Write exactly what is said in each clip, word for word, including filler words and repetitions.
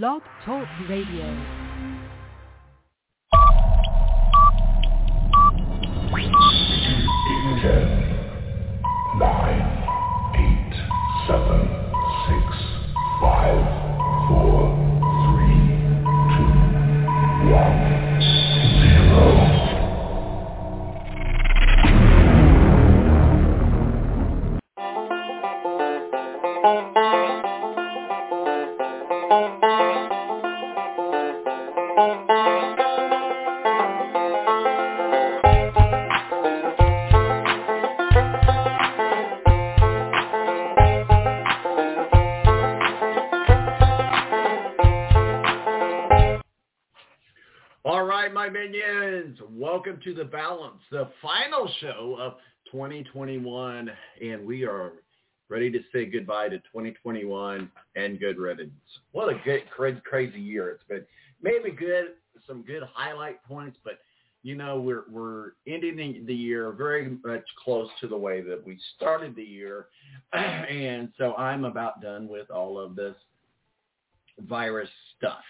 Blog Talk Radio. Welcome to The Balance, the final show of twenty twenty-one, and we are ready to say goodbye to twenty twenty-one and good riddance. What a good, cra- crazy year it's been. Maybe good, some good highlight points, but you know we're we're ending the year very much close to the way that we started the year, and so I'm about done with all of this virus stuff.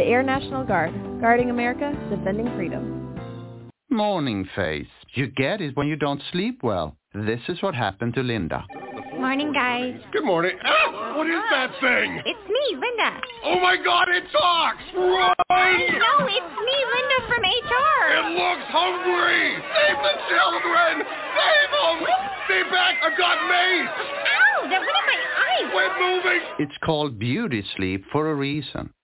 The Air National Guard, guarding America, defending freedom. Morning face you get is when you don't sleep well. This is what happened to Linda. Morning, guys. Good morning. Ah, what is that thing? It's me, Linda. Oh my God, it talks! Run! No, it's me, Linda from H R. It looks hungry. Save the children! Save them! Stay back! I've got mace. Ow! That went in my eyes. We're moving. It's called beauty sleep for a reason.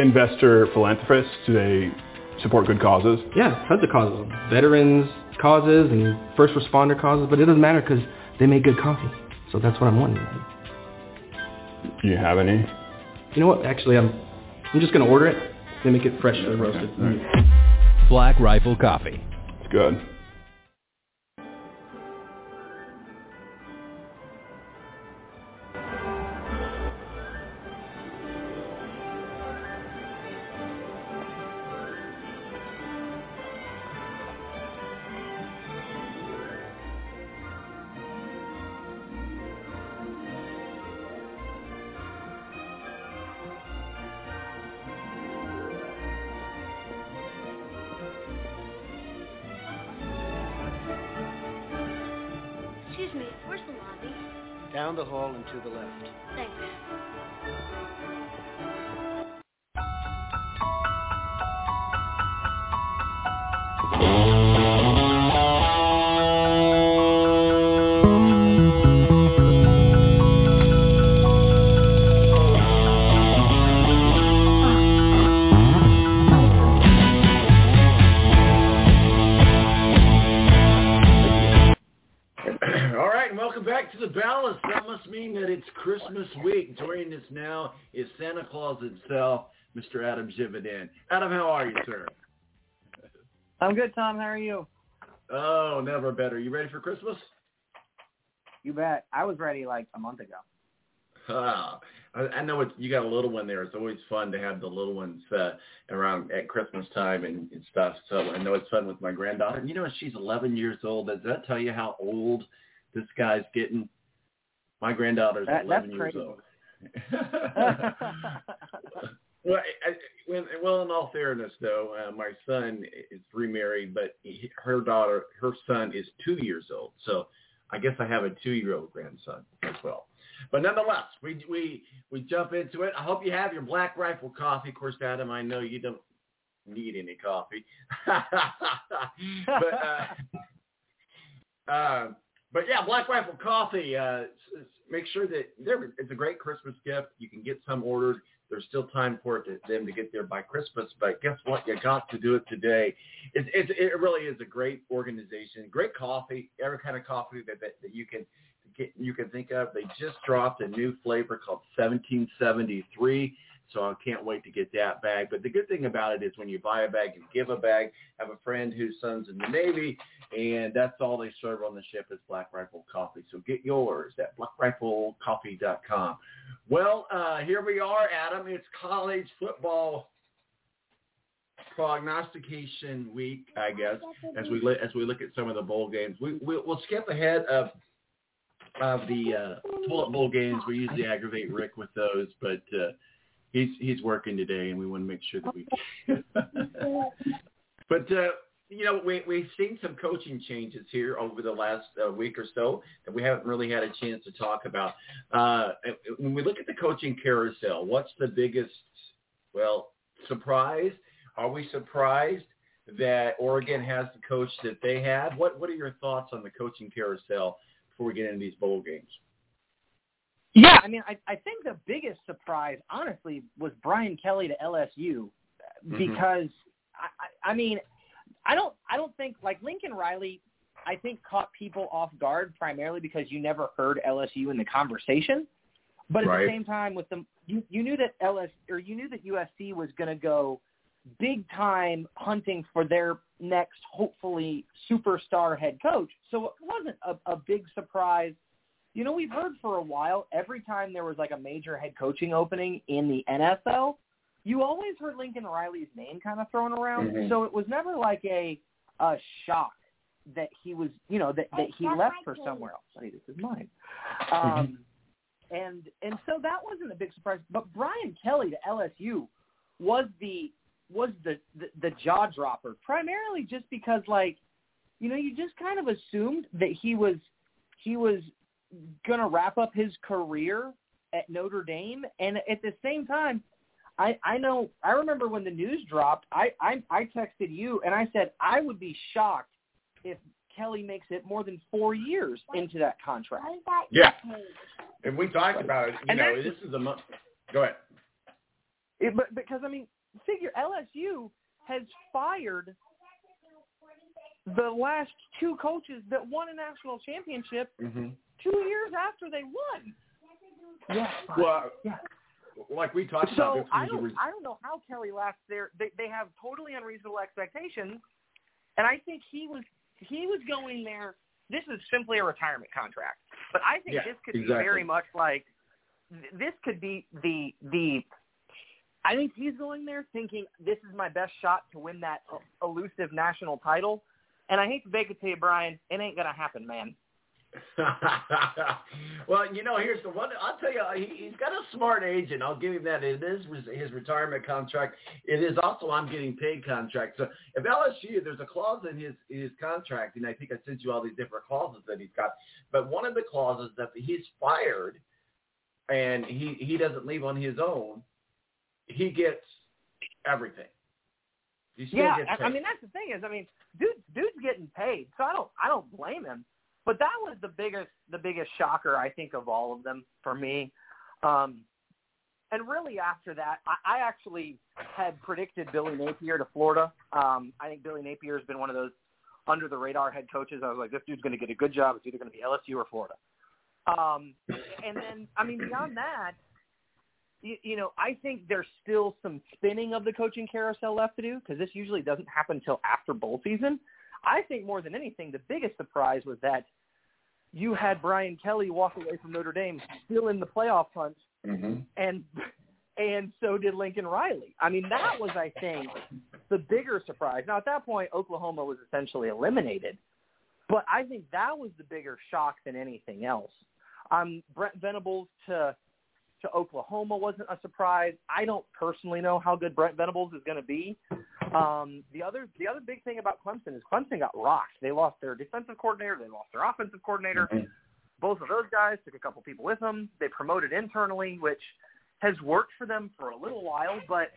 investor philanthropists? Do they support good causes? Yeah, tons of causes. Veterans causes and first responder causes, but it doesn't matter because they make good coffee. So that's what I'm wanting. Do you have any? You know what? Actually, I'm I'm just going to order it. They make it fresh and roasted. Okay. Right. Black Rifle Coffee. It's good. Down the hall and to the left. Thanks. Christmas week. Joining us now is Santa Claus himself, Mister Adam Jividen. Adam, how are you, sir? I'm good, Tom. How are you? Oh, never better. You ready for Christmas? You bet. I was ready like a month ago. Ah, I, I know it's, you got a little one there. It's always fun to have the little ones uh, around at Christmas time and, and stuff. So I know it's fun with my granddaughter. You know, she's eleven years old. Does that tell you how old this guy's getting? My granddaughter's that, eleven years old. well, I, I, when, well, in all fairness, though, uh, my son is remarried, but he, her daughter, her son is two years old. So I guess I have a two-year-old grandson as well. But nonetheless, we we we jump into it. I hope you have your Black Rifle coffee. Of course, Adam, I know you don't need any coffee. but. Uh, uh, But yeah, Black Rifle Coffee, uh, make sure that it's a great Christmas gift. You can get some ordered. There's still time for it to, them to get there by Christmas. But guess what? You got to do it today. It, it, it really is a great organization, great coffee, every kind of coffee that, that, that you can get, you can think of. They just dropped a new flavor called seventeen seventy-three. So I can't wait to get that bag. But the good thing about it is when you buy a bag, you give a bag. I have a friend whose son's in the Navy, and that's all they serve on the ship is Black Rifle Coffee. So get yours at black rifle coffee dot com. Well, uh, here we are, Adam. It's college football prognostication week, I guess, as we li- as we look at some of the bowl games. We, we, we'll skip ahead of of the uh, Tulip Bowl games. We usually aggravate Rick with those, but uh, – He's he's working today, and we want to make sure that we – But, uh, you know, we, we've seen some coaching changes here over the last uh, week or so that we haven't really had a chance to talk about. Uh, when we look at the coaching carousel, what's the biggest, well, surprise? Are we surprised that Oregon has the coach that they have? What, what are your thoughts on the coaching carousel before we get into these bowl games? Yeah, I mean, I, I think the biggest surprise, honestly, was Brian Kelly to L S U, because mm-hmm. I, I mean, I don't, I don't think like Lincoln Riley, I think caught people off guard primarily because you never heard L S U in the conversation, but at right. the same time with them, you, you knew that L S or you knew that U S C was going to go big time hunting for their next hopefully superstar head coach, so it wasn't a, a big surprise. You know, we've heard for a while, every time there was like a major head coaching opening in the N F L, you always heard Lincoln Riley's name kind of thrown around. Mm-hmm. So it was never like a a shock that he was, you know, that, that he left for somewhere else. Hey, this is mine. Um, And and so that wasn't a big surprise. But Brian Kelly to L S U was the was the, the, the jaw dropper, primarily just because, like, you know, you just kind of assumed that he was he was gonna wrap up his career at Notre Dame. And at the same time, I, I know I remember when the news dropped, I, I I texted you and I said I would be shocked if Kelly makes it more than four years into that contract. Yeah, and we talked about it. You and know, this is a month. Go ahead. It, but because I mean, figure L S U has fired the last two coaches that won a national championship mm-hmm. two years after they won. Yeah. Well, yeah. Like we talked so about. So I don't, I don't know how Kelly lasts there. They, they have totally unreasonable expectations, and I think he was he was going there. This is simply a retirement contract, but I think yeah, this could exactly. be very much like this could be the the. I think he's going there thinking this is my best shot to win that elusive national title, and I hate to break it to you, Brian, it ain't gonna happen, man. Well, you know, here's the one. I'll tell you, he, he's got a smart agent. I'll give him that. It is his retirement contract. It is also I'm getting paid contract. So if L S U, there's a clause in his his contract, and I think I sent you all these different clauses that he's got. But one of the clauses that he's fired, and he he doesn't leave on his own. He gets everything. He still yeah, gets paid. I mean that's the thing is, I mean, dude, dude's getting paid, so I don't I don't blame him. But that was the biggest the biggest shocker, I think, of all of them for me. Um, and really after that, I, I actually had predicted Billy Napier to Florida. Um, I think Billy Napier has been one of those under-the-radar head coaches. I was like, this dude's going to get a good job. It's either going to be L S U or Florida. Um, and then, I mean, beyond that, you, you know, I think there's still some spinning of the coaching carousel left to do because this usually doesn't happen until after bowl season. I think more than anything, the biggest surprise was that you had Brian Kelly walk away from Notre Dame still in the playoff hunt, mm-hmm. and and so did Lincoln Riley. I mean, that was, I think, the bigger surprise. Now, at that point, Oklahoma was essentially eliminated, but I think that was the bigger shock than anything else. Um, Brent Venables to to Oklahoma wasn't a surprise. I don't personally know how good Brent Venables is going to be. Um, the other the other big thing about Clemson is Clemson got rocked. They lost their defensive coordinator. They lost their offensive coordinator. Mm-hmm. Both of those guys took a couple people with them. They promoted internally, which has worked for them for a little while. But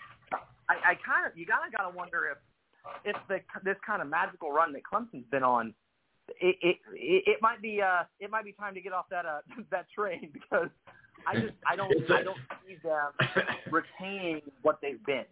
I, I kind of you gotta gotta wonder if if the this kind of magical run that Clemson's been on, it it, it might be uh, it might be time to get off that uh, that train because I just I don't I don't see them retaining what they've been.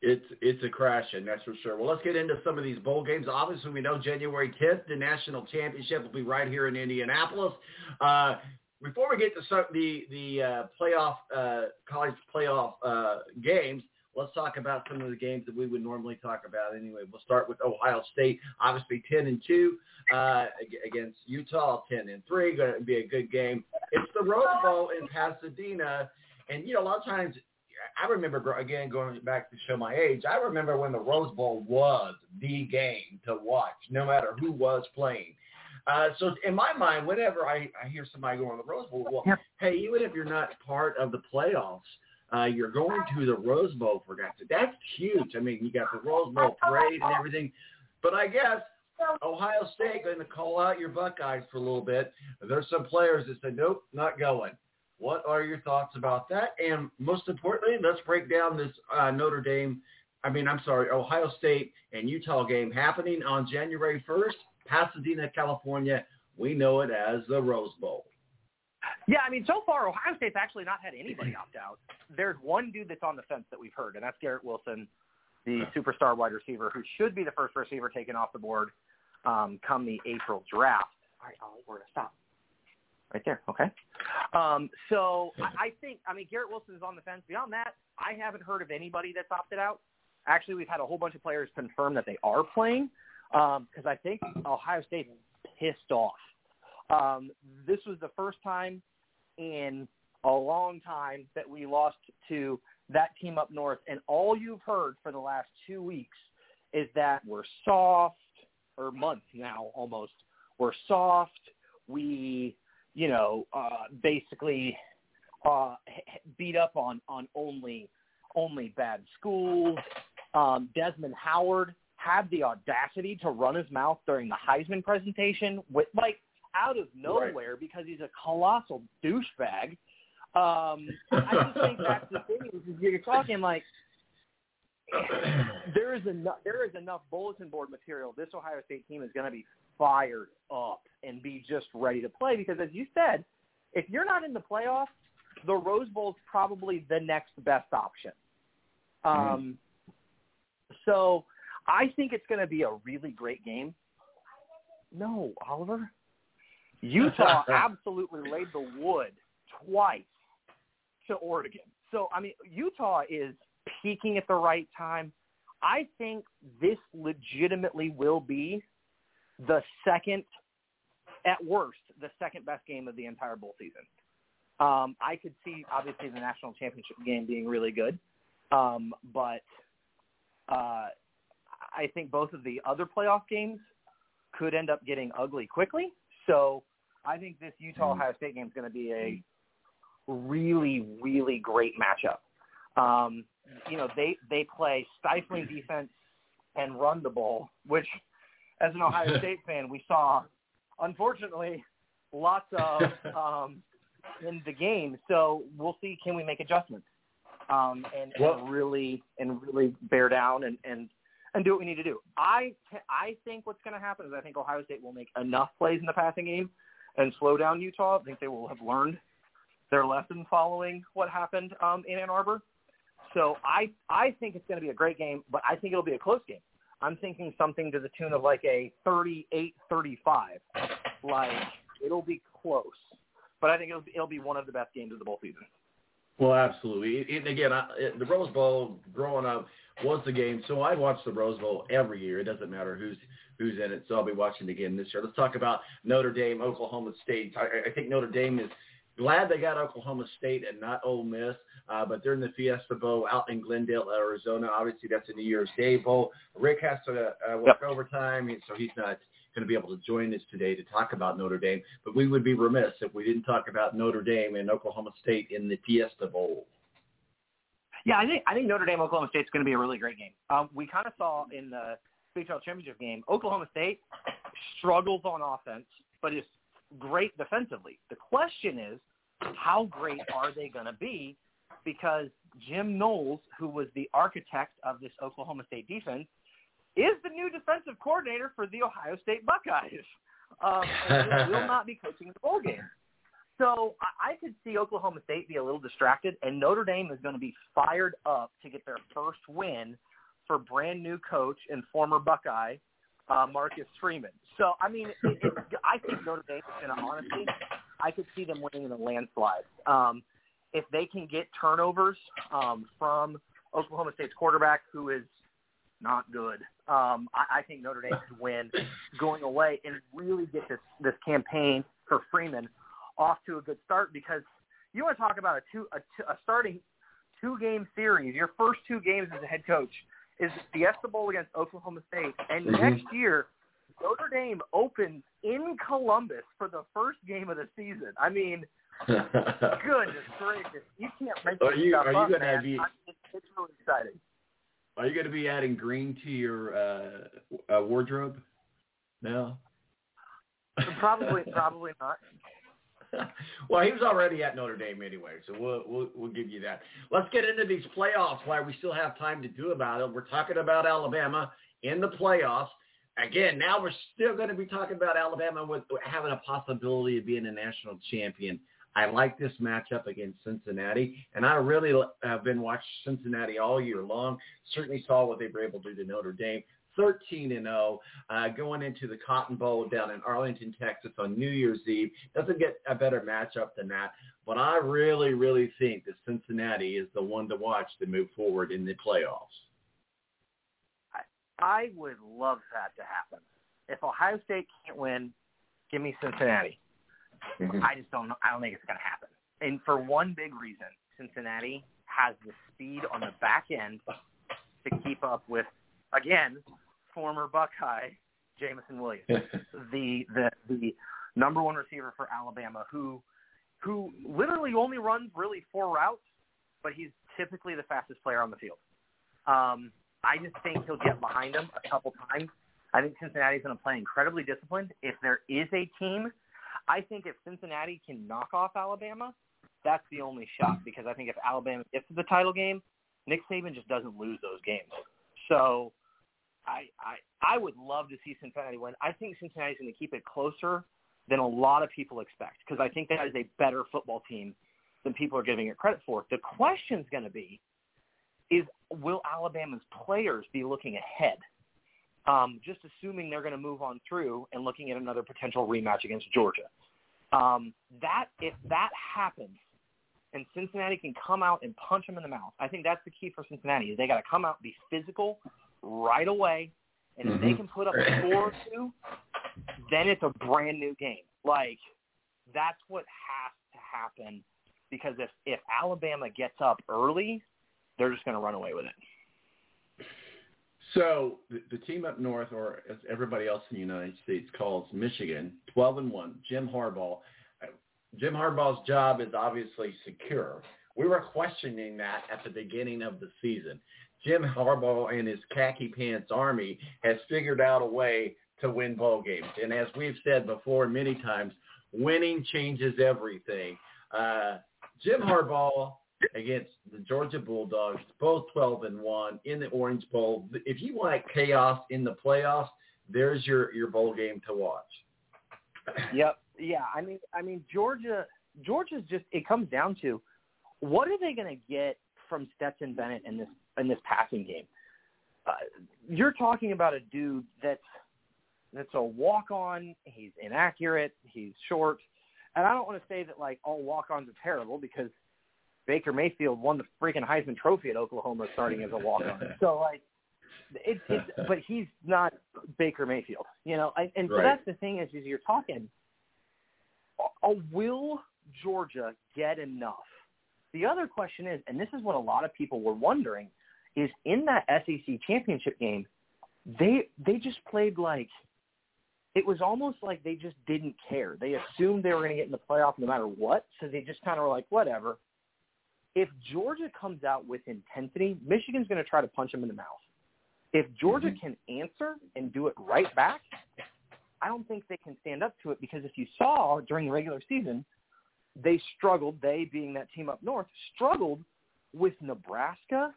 It's it's a crashing, that's for sure. Well, let's get into some of these bowl games. Obviously, we know January tenth, the national championship will be right here in Indianapolis. Uh, before we get to some, the the uh, playoff uh, college playoff uh, games, let's talk about some of the games that we would normally talk about. Anyway, we'll start with Ohio State, obviously ten and two uh, against Utah, ten and three. Going to be a good game. It's the Rose Bowl in Pasadena, and you know a lot of times. I remember, again, going back to show my age, I remember when the Rose Bowl was the game to watch, no matter who was playing. Uh, so in my mind, whenever I, I hear somebody go on the Rose Bowl, well, yep. hey, even if you're not part of the playoffs, uh, you're going to the Rose Bowl for that. That's huge. I mean, you got the Rose Bowl parade and everything. But I guess Ohio State going to call out your Buckeyes for a little bit. There's some players that said, nope, not going. What are your thoughts about that? And most importantly, let's break down this uh, Notre Dame, I mean, I'm sorry, Ohio State and Utah game happening on January first, Pasadena, California. We know it as the Rose Bowl. Yeah, I mean, so far, Ohio State's actually not had anybody opt out. There's one dude that's on the fence that we've heard, and that's Garrett Wilson, the superstar wide receiver, who should be the first receiver taken off the board um, come the April draft. All right, Ollie, we're going to stop. Right there, okay. Um, so I, I think, I mean, Garrett Wilson is on the fence. Beyond that, I haven't heard of anybody that's opted out. Actually, we've had a whole bunch of players confirm that they are playing because um, I think Ohio State is pissed off. Um, this was the first time in a long time that we lost to that team up north, and all you've heard for the last two weeks is that we're soft, or months now almost, we're soft, we – you know, uh, basically uh, beat up on, on only only bad schools. Um, Desmond Howard had the audacity to run his mouth during the Heisman presentation with, like, out of nowhere, right, because he's a colossal douchebag. Um, I just think that's the thing is you're talking like there is enough there is enough bulletin board material. This Ohio State team is going to be fired up and be just ready to play because, as you said, if you're not in the playoffs, the Rose Bowl is probably the next best option. Um, mm-hmm. So I think it's going to be a really great game. No, Oliver. Utah absolutely laid the wood twice to Oregon. So, I mean, Utah is peaking at the right time. I think this legitimately will be the second, at worst, the second best game of the entire bowl season. Um, I could see, obviously, the national championship game being really good. Um, but uh, I think both of the other playoff games could end up getting ugly quickly. So I think this Utah-Ohio State game is going to be a really, really great matchup. Um, you know, they, they play stifling defense and run the ball, which as an Ohio State fan, we saw, unfortunately, lots of um, in the game. So we'll see, can we make adjustments um, and, and really and really bear down and, and, and do what we need to do. I, I think what's going to happen is I think Ohio State will make enough plays in the passing game and slow down Utah. I think they will have learned their lesson following what happened um, in Ann Arbor. So I I think it's going to be a great game, but I think it'll be a close game. I'm thinking something to the tune of like a thirty-eight thirty-five. Like, it'll be close. But I think it'll, it'll be one of the best games of the bowl season. Well, absolutely. And again, I, the Rose Bowl growing up was the game. So I watch the Rose Bowl every year. It doesn't matter who's who's in it. So I'll be watching it again this year. Let's talk about Notre Dame, Oklahoma State. I, I think Notre Dame is glad they got Oklahoma State and not Ole Miss, uh, but they're in the Fiesta Bowl out in Glendale, Arizona. Obviously, that's a New Year's Day Bowl. Rick has to uh, work yep. overtime, so he's not going to be able to join us today to talk about Notre Dame. But we would be remiss if we didn't talk about Notre Dame and Oklahoma State in the Fiesta Bowl. Yeah, I think I think Notre Dame, Oklahoma State is going to be a really great game. Um, we kind of saw in the Big twelve Championship game, Oklahoma State struggles on offense, but is great defensively. The question is, how great are they going to be? Because Jim Knowles, who was the architect of this Oklahoma State defense, is the new defensive coordinator for the Ohio State Buckeyes. Um, and will not be coaching the bowl game. So I could see Oklahoma State be a little distracted, and Notre Dame is going to be fired up to get their first win for brand new coach and former Buckeye, Uh, Marcus Freeman. So, I mean, it, it, I think Notre Dame is going to, honestly, I could see them winning in a landslide. Um, if they can get turnovers um, from Oklahoma State's quarterback, who is not good, um, I, I think Notre Dame could win going away and really get this, this campaign for Freeman off to a good start, because you want to talk about a, two, a, two, a starting two-game series, your first two games as a head coach, is the Fiesta Bowl against Oklahoma State. And mm-hmm. next year, Notre Dame opens in Columbus for the first game of the season. I mean, goodness gracious. You can't make this you, stuff are you up, gonna man. Have you, it's, it's really exciting. Are you going to be adding green to your uh, uh, wardrobe now? Probably, probably not. Well, he was already at Notre Dame anyway, so we'll, we'll we'll give you that. Let's get into these playoffs while we still have time to do about it. We're talking about Alabama in the playoffs. Again, now we're still going to be talking about Alabama with having a possibility of being a national champion. I like this matchup against Cincinnati, and I really have been watching Cincinnati all year long. Certainly saw what they were able to do to Notre Dame. thirteen and oh, uh, going into the Cotton Bowl down in Arlington, Texas on New Year's Eve. Doesn't get a better matchup than that. But I really, really think that Cincinnati is the one to watch to move forward in the playoffs. I, I would love that to happen. If Ohio State can't win, give me Cincinnati. Mm-hmm. I just don't know. I don't think it's going to happen. And for one big reason, Cincinnati has the speed on the back end to keep up with, again, former Buckeye Jameson Williams. the the the number one receiver for Alabama, who who literally only runs really four routes, but he's typically the fastest player on the field. Um, I just think he'll get behind him a couple times. I think Cincinnati's going to play incredibly disciplined. If there is a team, I think if Cincinnati can knock off Alabama, that's the only shot, because I think if Alabama gets to the title game, Nick Saban just doesn't lose those games. So I, I, I would love to see Cincinnati win. I think Cincinnati's going to keep it closer than a lot of people expect, because I think that is a better football team than people are giving it credit for. The question's going to be is, will Alabama's players be looking ahead? Um, just assuming they're going to move on through and looking at another potential rematch against Georgia. Um, that if that happens and Cincinnati can come out and punch them in the mouth, I think that's the key for Cincinnati is they got to come out, be physical right away, and if they can put up a four or two, then it's a brand new game. Like, that's what has to happen, because if, if Alabama gets up early, they're just going to run away with it. So the, the team up north, or as everybody else in the United States calls, Michigan, twelve and one, Jim Harbaugh. Jim Harbaugh's job is obviously secure. We were questioning that at the beginning of the season. Jim Harbaugh and his khaki pants army has figured out a way to win ball games. And as we've said before many times, winning changes everything. Uh, Jim Harbaugh against the Georgia Bulldogs, both twelve and one in the Orange Bowl. If you want chaos in the playoffs, there's your, your bowl game to watch. Yep. Yeah. I mean, I mean, Georgia, Georgia's just, it comes down to what are they going to get from Stetson Bennett in this, in this passing game? Uh, you're talking about a dude that's, that's a walk-on. He's inaccurate. He's short. And I don't want to say that like all walk-ons are terrible, because Baker Mayfield won the freaking Heisman Trophy at Oklahoma starting as a walk-on. So, like, it's, it's – but he's not Baker Mayfield, you know. I, and so right. That's the thing is, is you're talking, uh, will Georgia get enough? The other question is, and this is what a lot of people were wondering, is in that S E C championship game, they they just played like – it was almost like they just didn't care. They assumed they were going to get in the playoff no matter what, so they just kind of were like, whatever. If Georgia comes out with intensity, Michigan's going to try to punch them in the mouth. If Georgia can answer and do it right back, I don't think they can stand up to it, because if you saw during the regular season, they struggled, they being that team up north, struggled with Nebraska,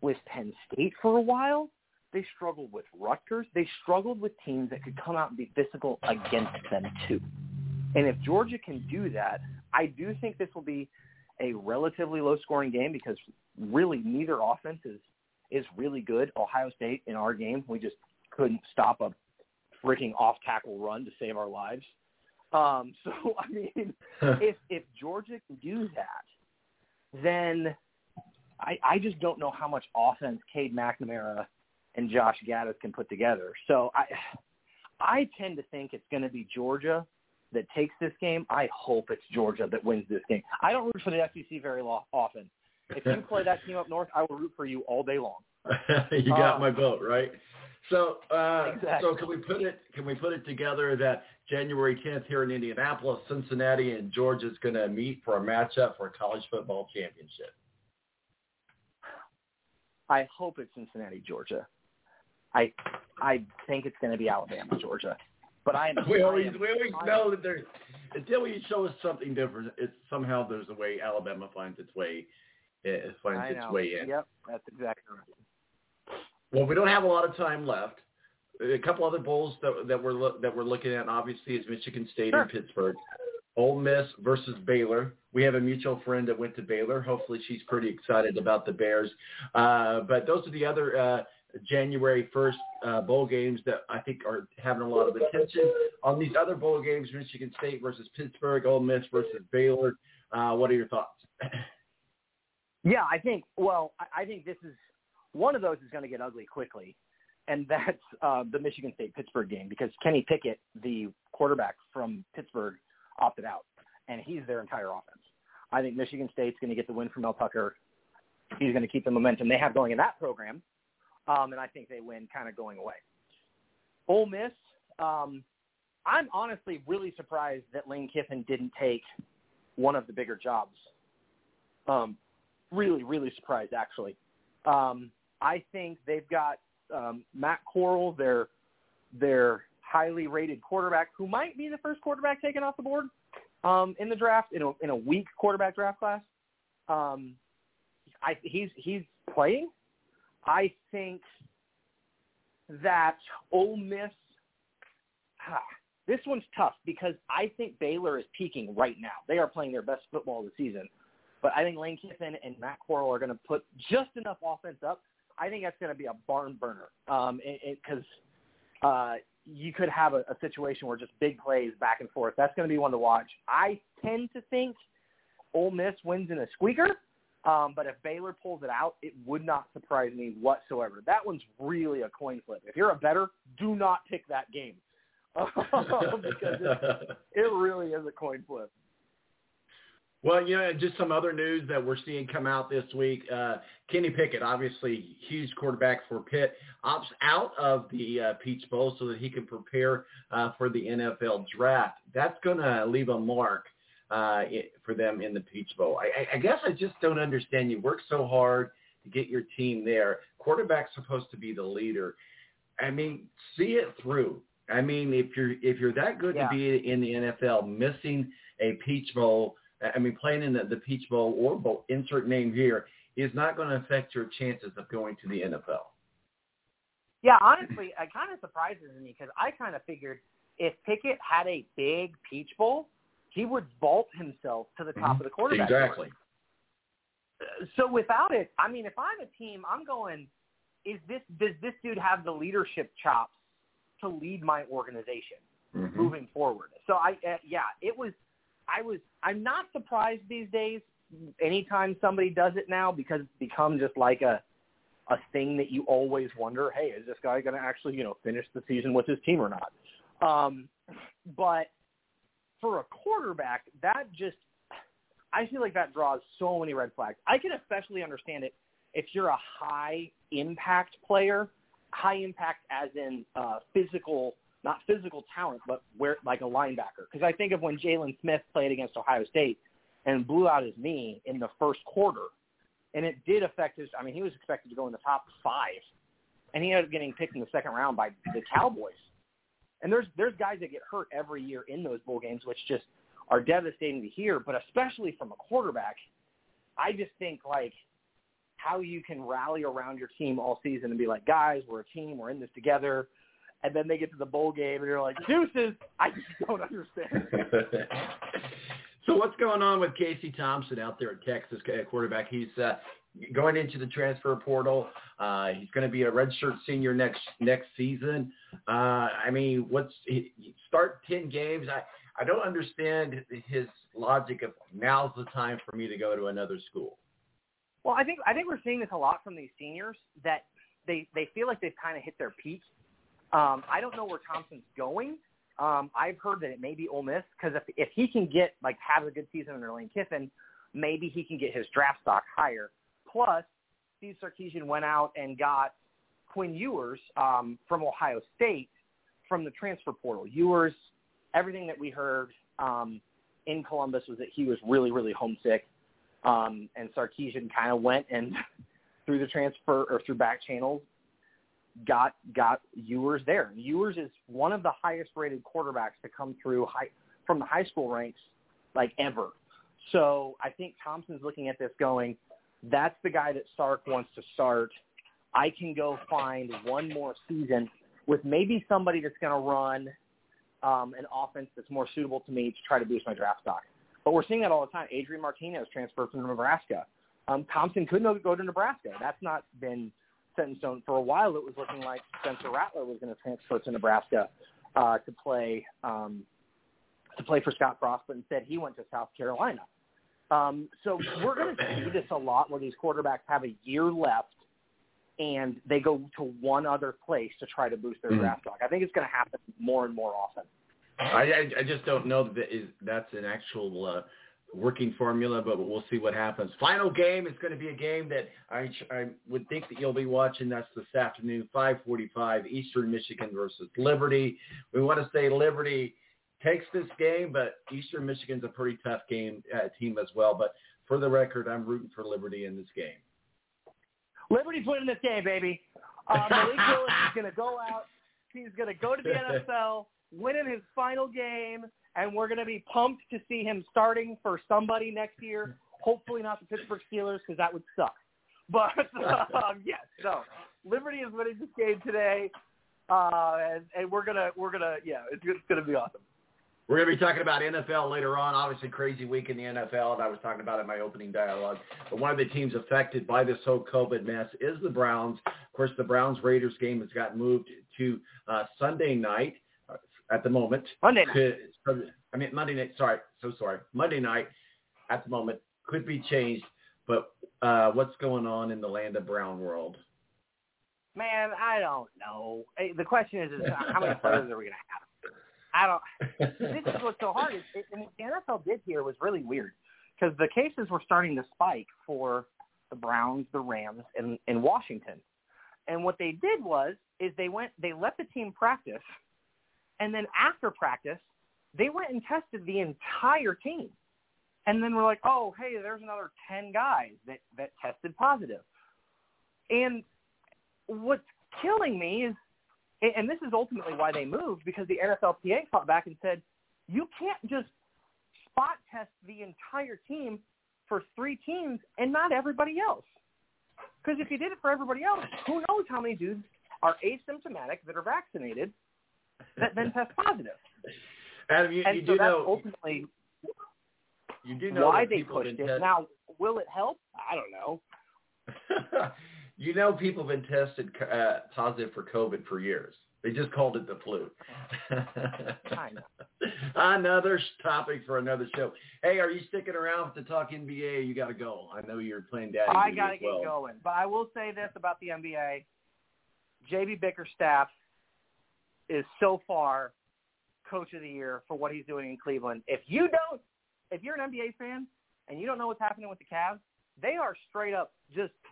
with Penn State for a while. They struggled with Rutgers. They struggled with teams that could come out and be physical against them too. And if Georgia can do that, I do think this will be – a relatively low-scoring game, because really neither offense is, is really good. Ohio State, in our game, we just couldn't stop a freaking off-tackle run to save our lives. Um, so, I mean, if if Georgia can do that, then I, I just don't know how much offense Cade McNamara and Josh Gaddis can put together. So I I tend to think it's going to be Georgia that takes this game. I hope it's Georgia that wins this game. I don't root for the S E C very lo- often. If you play that team up north, I will root for you all day long. You got um, my vote, right? So, uh, exactly. So can we put it? Can we put it together that January tenth here in Indianapolis, Cincinnati and Georgia is going to meet for a matchup for a college football championship? I hope it's Cincinnati, Georgia. I I think it's going to be Alabama, Georgia. But I am, we always, I am, we always know that there's – until you show us something different, it's somehow there's a way Alabama finds its way, it finds I its know. way in. Yep, that's exactly right. Well, we don't have a lot of time left. A couple other bowls that, that we're lo- that we're looking at, obviously, is Michigan State sure. and Pittsburgh. Ole Miss versus Baylor. We have a mutual friend that went to Baylor. Hopefully she's pretty excited about the Bears. Uh, but those are the other uh, – January first uh, bowl games that I think are having a lot of attention. On these other bowl games, Michigan State versus Pittsburgh, Ole Miss versus Baylor, uh, what are your thoughts? Yeah, I think, well, I think this is – one of those is going to get ugly quickly, and that's uh, the Michigan State-Pittsburgh game, because Kenny Pickett, the quarterback from Pittsburgh, opted out, and he's their entire offense. I think Michigan State's going to get the win from Mel Tucker. He's going to keep the momentum they have going in that program. Um, and I think they win kind of going away. Ole Miss, um, I'm honestly really surprised that Lane Kiffin didn't take one of the bigger jobs. Um, really, really surprised, actually. Um, I think they've got um, Matt Corral, their their highly rated quarterback, who might be the first quarterback taken off the board um, in the draft, in a, in a weak quarterback draft class. Um, I, he's he's playing. I think that Ole Miss ah, – this one's tough because I think Baylor is peaking right now. They are playing their best football of the season. But I think Lane Kiffin and Matt Corral are going to put just enough offense up. I think that's going to be a barn burner um, because uh, you could have a, a situation where just big plays back and forth. That's going to be one to watch. I tend to think Ole Miss wins in a squeaker, um, but if Baylor pulls it out, it would not surprise me whatsoever. That one's really a coin flip. If you're a bettor, do not pick that game. because it, it really is a coin flip. Well, you know, just some other news that we're seeing come out this week. Uh, Kenny Pickett, obviously huge quarterback for Pitt, opts out of the uh, Peach Bowl so that he can prepare uh, for the N F L draft. That's going to leave a mark uh, it, for them in the Peach Bowl. I, I guess I just don't understand. You work so hard to get your team there. Quarterback's supposed to be the leader. I mean, see it through. I mean, if you're if you're that good yeah. to be in the N F L, missing a Peach Bowl, I mean, playing in the, the Peach Bowl or bowl, insert name here, is not going to affect your chances of going to the N F L. Yeah, honestly, it kind of surprises me because I kind of figured if Pickett had a big Peach Bowl, he would vault himself to the top mm-hmm. of the quarterback. Exactly. Board. So without it, I mean, if I'm a team, I'm going, is this does this dude have the leadership chops to lead my organization mm-hmm. moving forward? So I, uh, yeah, it was, I was, I'm not surprised these days anytime somebody does it now because it's become just like a, a thing that you always wonder, hey, is this guy going to actually, you know, finish the season with his team or not? Um, but for a quarterback, that just, I feel like that draws so many red flags. I can especially understand it if you're a high impact player. High impact as in uh, physical, not physical talent, but where like a linebacker. Because I think of when Jalen Smith played against Ohio State and blew out his knee in the first quarter, and it did affect his – I mean, he was expected to go in the top five, and he ended up getting picked in the second round by the Cowboys. And there's there's guys that get hurt every year in those bowl games, which just are devastating to hear, but especially from a quarterback, I just think like – how you can rally around your team all season and be like, guys, we're a team, we're in this together. And then they get to the bowl game and you're like, deuces, I just don't understand. So what's going on with Casey Thompson out there at Texas quarterback? He's uh, going into the transfer portal. Uh, he's going to be a redshirt senior next next season. Uh, I mean, what's start ten games. I, I don't understand his logic of now's the time for me to go to another school. Well, I think I think we're seeing this a lot from these seniors that they, they feel like they've kind of hit their peak. Um, I don't know where Thompson's going. Um, I've heard that it may be Ole Miss because if if he can get like have a good season under Lane Kiffin, maybe he can get his draft stock higher. Plus, Steve Sarkeesian went out and got Quinn Ewers um, from Ohio State from the transfer portal. Ewers, everything that we heard um, in Columbus was that he was really really homesick. Um, and Sarkeesian kind of went and through the transfer or through back channels, got got Ewers there. Ewers is one of the highest rated quarterbacks to come through high, from the high school ranks like ever. So I think Thompson's looking at this going, that's the guy that Sark wants to start. I can go find one more season with maybe somebody that's going to run um, an offense that's more suitable to me to try to boost my draft stock. But we're seeing that all the time. Adrian Martinez transferred from Nebraska. Um, Thompson could not go to Nebraska. That's not been set in stone. For a while, it was looking like Spencer Rattler was going to transfer to Nebraska uh, to play um, to play for Scott Frost, but instead he went to South Carolina. Um, so we're going to see this a lot where these quarterbacks have a year left and they go to one other place to try to boost their mm-hmm. draft stock. I think it's going to happen more and more often. I, I just don't know that that's an actual uh, working formula, but we'll see what happens. Final game is going to be a game that I, I would think that you'll be watching. That's this afternoon, five forty-five, Eastern Michigan versus Liberty. We want to say Liberty takes this game, but Eastern Michigan's a pretty tough game uh, team as well. But for the record, I'm rooting for Liberty in this game. Liberty's winning this game, baby. Um, Malik Willis is going to go out. He's going to go to the N F L, winning his final game, and we're going to be pumped to see him starting for somebody next year. Hopefully not the Pittsburgh Steelers, because that would suck. But, um, yes, so Liberty is winning this game today, uh, and, and we're going to, we're gonna, yeah, it's, it's going to be awesome. We're going to be talking about N F L later on. Obviously, crazy week in the N F L, and I was talking about it in my opening dialogue. But one of the teams affected by this whole COVID mess is the Browns. Of course, the Browns-Raiders game has got moved to uh, Sunday night at the moment. Monday night. To, I mean, Monday night. Sorry. So sorry. Monday night at the moment could be changed. But uh, what's going on in the land of Brown world? Man, I don't know. The question is, is how many players are we going to have? I don't. This is what's so hard. It, and what the N F L did here was really weird, because the cases were starting to spike for the Browns, the Rams, and, and Washington. And what they did was is they went, they let the team practice, and then after practice, they went and tested the entire team, and then we're like, oh, hey, there's another ten guys that that tested positive. And what's killing me is. And this is ultimately why they moved, because the N F L P A fought back and said, you can't just spot test the entire team for three teams and not everybody else. Because if you did it for everybody else, who knows how many dudes are asymptomatic that are vaccinated that then test positive. Adam, you, and you so do that's know, ultimately you do know why they pushed it. Test- now, will it help? I don't know. You know, people have been tested uh, positive for COVID for years. They just called it the flu. I know. Another topic for another show. Hey, are you sticking around to talk N B A? You got to go. I know you're playing daddy. I got to get well. going. But I will say this about the N B A. J B. Bickerstaff is so far coach of the year for what he's doing in Cleveland. If you don't, if you're an N B A fan and you don't know what's happening with the Cavs, they are straight up just –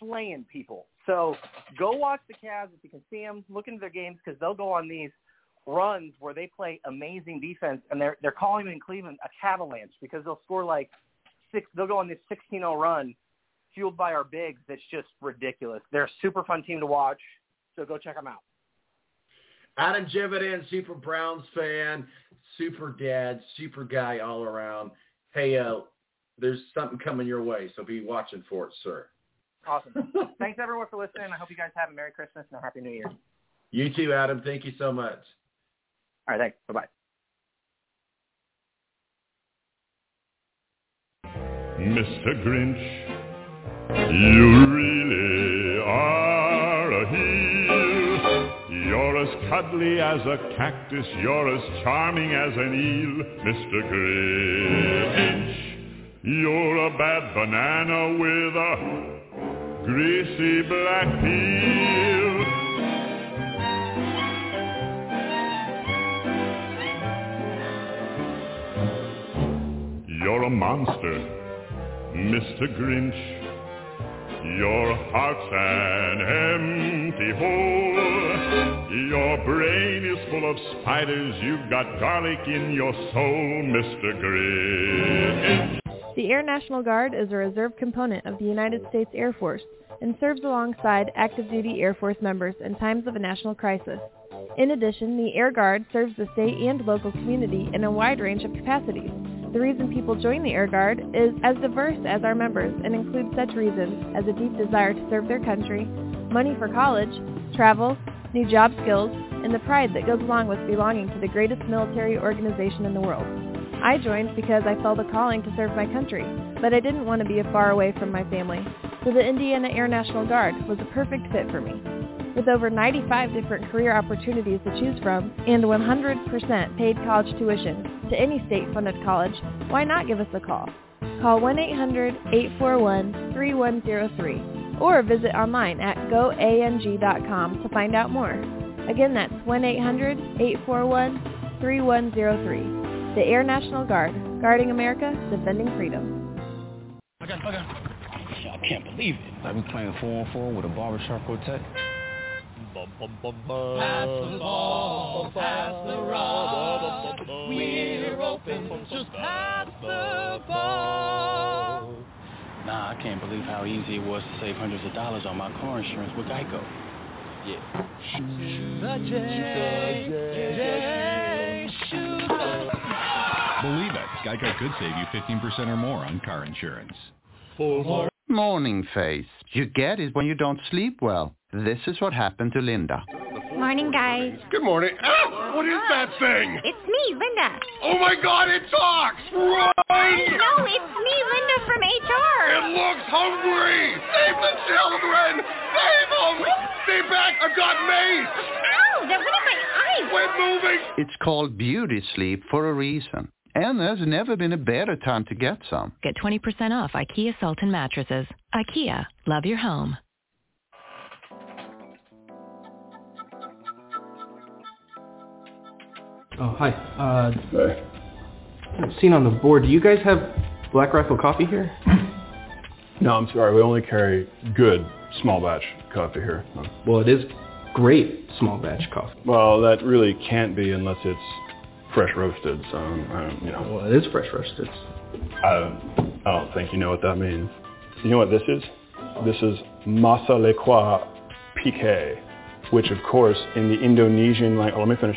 slaying people. So go watch the Cavs if you can see them. Look into their games, because they'll go on these runs where they play amazing defense, and they're they're calling them in Cleveland a Cavalanche, because they'll score like six. They'll go on this sixteen oh run fueled by our bigs. That's just ridiculous. They're a super fun team to watch. So go check them out. Adam Jividen, super Browns fan, super dad, super guy all around. Hey, uh, there's something coming your way, so be watching for it, sir. Awesome. Thanks, everyone, for listening. I hope you guys have a Merry Christmas and a Happy New Year. You too, Adam. Thank you so much. All right, thanks. Bye-bye. Mister Grinch, you really are a heel. You're as cuddly as a cactus. You're as charming as an eel. Mister Grinch, you're a bad banana with a... greasy black peel. You're a monster, Mister Grinch. Your heart's an empty hole. Your brain is full of spiders. You've got garlic in your soul, Mister Grinch. The Air National Guard is a reserve component of the United States Air Force and serves alongside active duty Air Force members in times of a national crisis. In addition, the Air Guard serves the state and local community in a wide range of capacities. The reason people join the Air Guard is as diverse as our members and includes such reasons as a deep desire to serve their country, money for college, travel, new job skills, and the pride that goes along with belonging to the greatest military organization in the world. I joined because I felt a calling to serve my country, but I didn't want to be far away from my family, so the Indiana Air National Guard was a perfect fit for me. With over ninety-five different career opportunities to choose from and one hundred percent paid college tuition to any state-funded college, why not give us a call? Call one eight hundred, eight four one, three one zero three or visit online at go a n g dot com to find out more. Again, that's one eight hundred, eight four one, three one zero three. The Air National Guard, Guarding America, defending freedom. I got, I got. I can't believe it. I've been playing four on four with a barbershop quartet. Pass the ball, pass the rock. We're open, just pass the ball. Nah, I can't believe how easy it was to save hundreds of dollars on my car insurance with Geico. Yeah. Shoot the J, J, shoot the J. Believe it, Geico could save you fifteen percent or more on car insurance. For more. Morning face. You get it when you don't sleep well. This is what happened to Linda. Morning, guys. Good morning. Ah, what is that thing? It's me, Linda. Oh, my God, it talks. Run! No, it's me, Linda from H R. It looks hungry. Save the children. Save them. Stay back. I've got mace. Ow, that went in my eye. We're moving. It's called beauty sleep for a reason. And there's never been a better time to get some. Get twenty percent off IKEA Sultan mattresses. IKEA, love your home. Oh, hi. Uh, hey. I've seen on the board, do you guys have Black Rifle coffee here? No, I'm sorry. We only carry good small batch coffee here. No. Well, it is great small batch coffee. Well, that really can't be unless it's fresh roasted, so, um, you know. Well, it is fresh roasted. I, I don't think you know what that means. You know what this is? This is Masa Le Kwa Pique, which, of course, in the Indonesian language, oh, let me finish.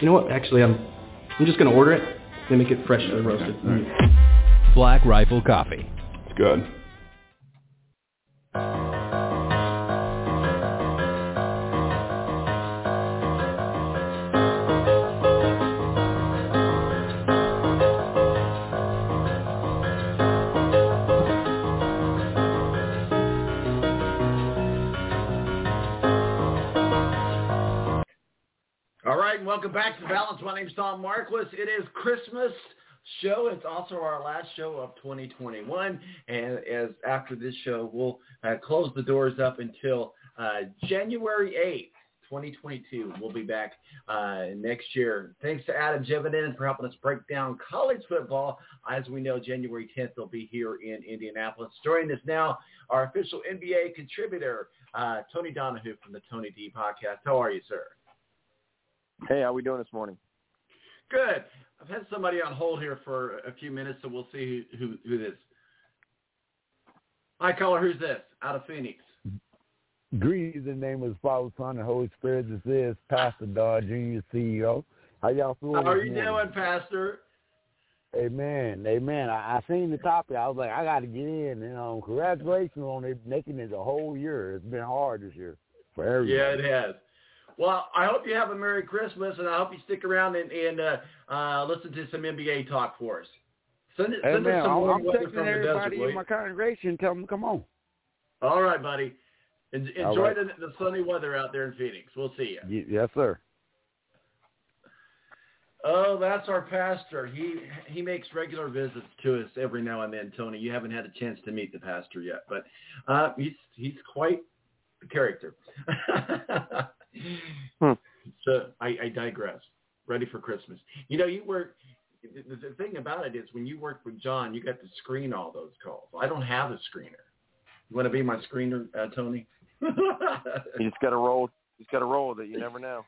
You know what? Actually, I'm I'm just going to order it. They make it freshly roasted. Okay. Right. Black Rifle Coffee. It's good. Welcome back to Balance. My name's Tom Marquis. It is Christmas show. It's also our last show of twenty twenty-one. And as after this show, we'll uh, close the doors up until uh, January eighth, twenty twenty-two. We'll be back uh, next year. Thanks to Adam Jividen for helping us break down college football. As we know, January tenth, they'll be here in Indianapolis. Joining us now, our official N B A contributor, uh, Tony Donahue from the Tony D podcast. How are you, sir? Hey, how are we doing this morning? Good. I've had somebody on hold here for a few minutes, so we'll see who who, who this. Hi, caller. Who's this? Out of Phoenix. Greetings in the name of the Father, Son, and Holy Spirit. This is Pastor Dodd, Junior C E O. How y'all feeling? How are you doing, Pastor? Amen. Amen. I, I seen the topic. I was like, I got to get in. And um, congratulations on it, making it the whole year. It's been hard this year for everyone. Yeah, it has. Well, I hope you have a Merry Christmas, and I hope you stick around and, and uh, uh, listen to some N B A talk for us. Send, send hey, us man, some more weather from the everybody desert, in my congregation. Tell them, come on. All right, buddy. En- enjoy right. the, the sunny weather out there in Phoenix. We'll see you. Y- yes, sir. Oh, that's our pastor. He he makes regular visits to us every now and then, Tony. You haven't had a chance to meet the pastor yet, but uh, he's he's quite a character. Hmm. So I, I digress. Ready for Christmas. You know, you work. The, the thing about it is, when you work with John, you got to screen all those calls. I don't have a screener. You want to be my screener, uh, Tony? You just got to roll. You just got to roll with it. You never know.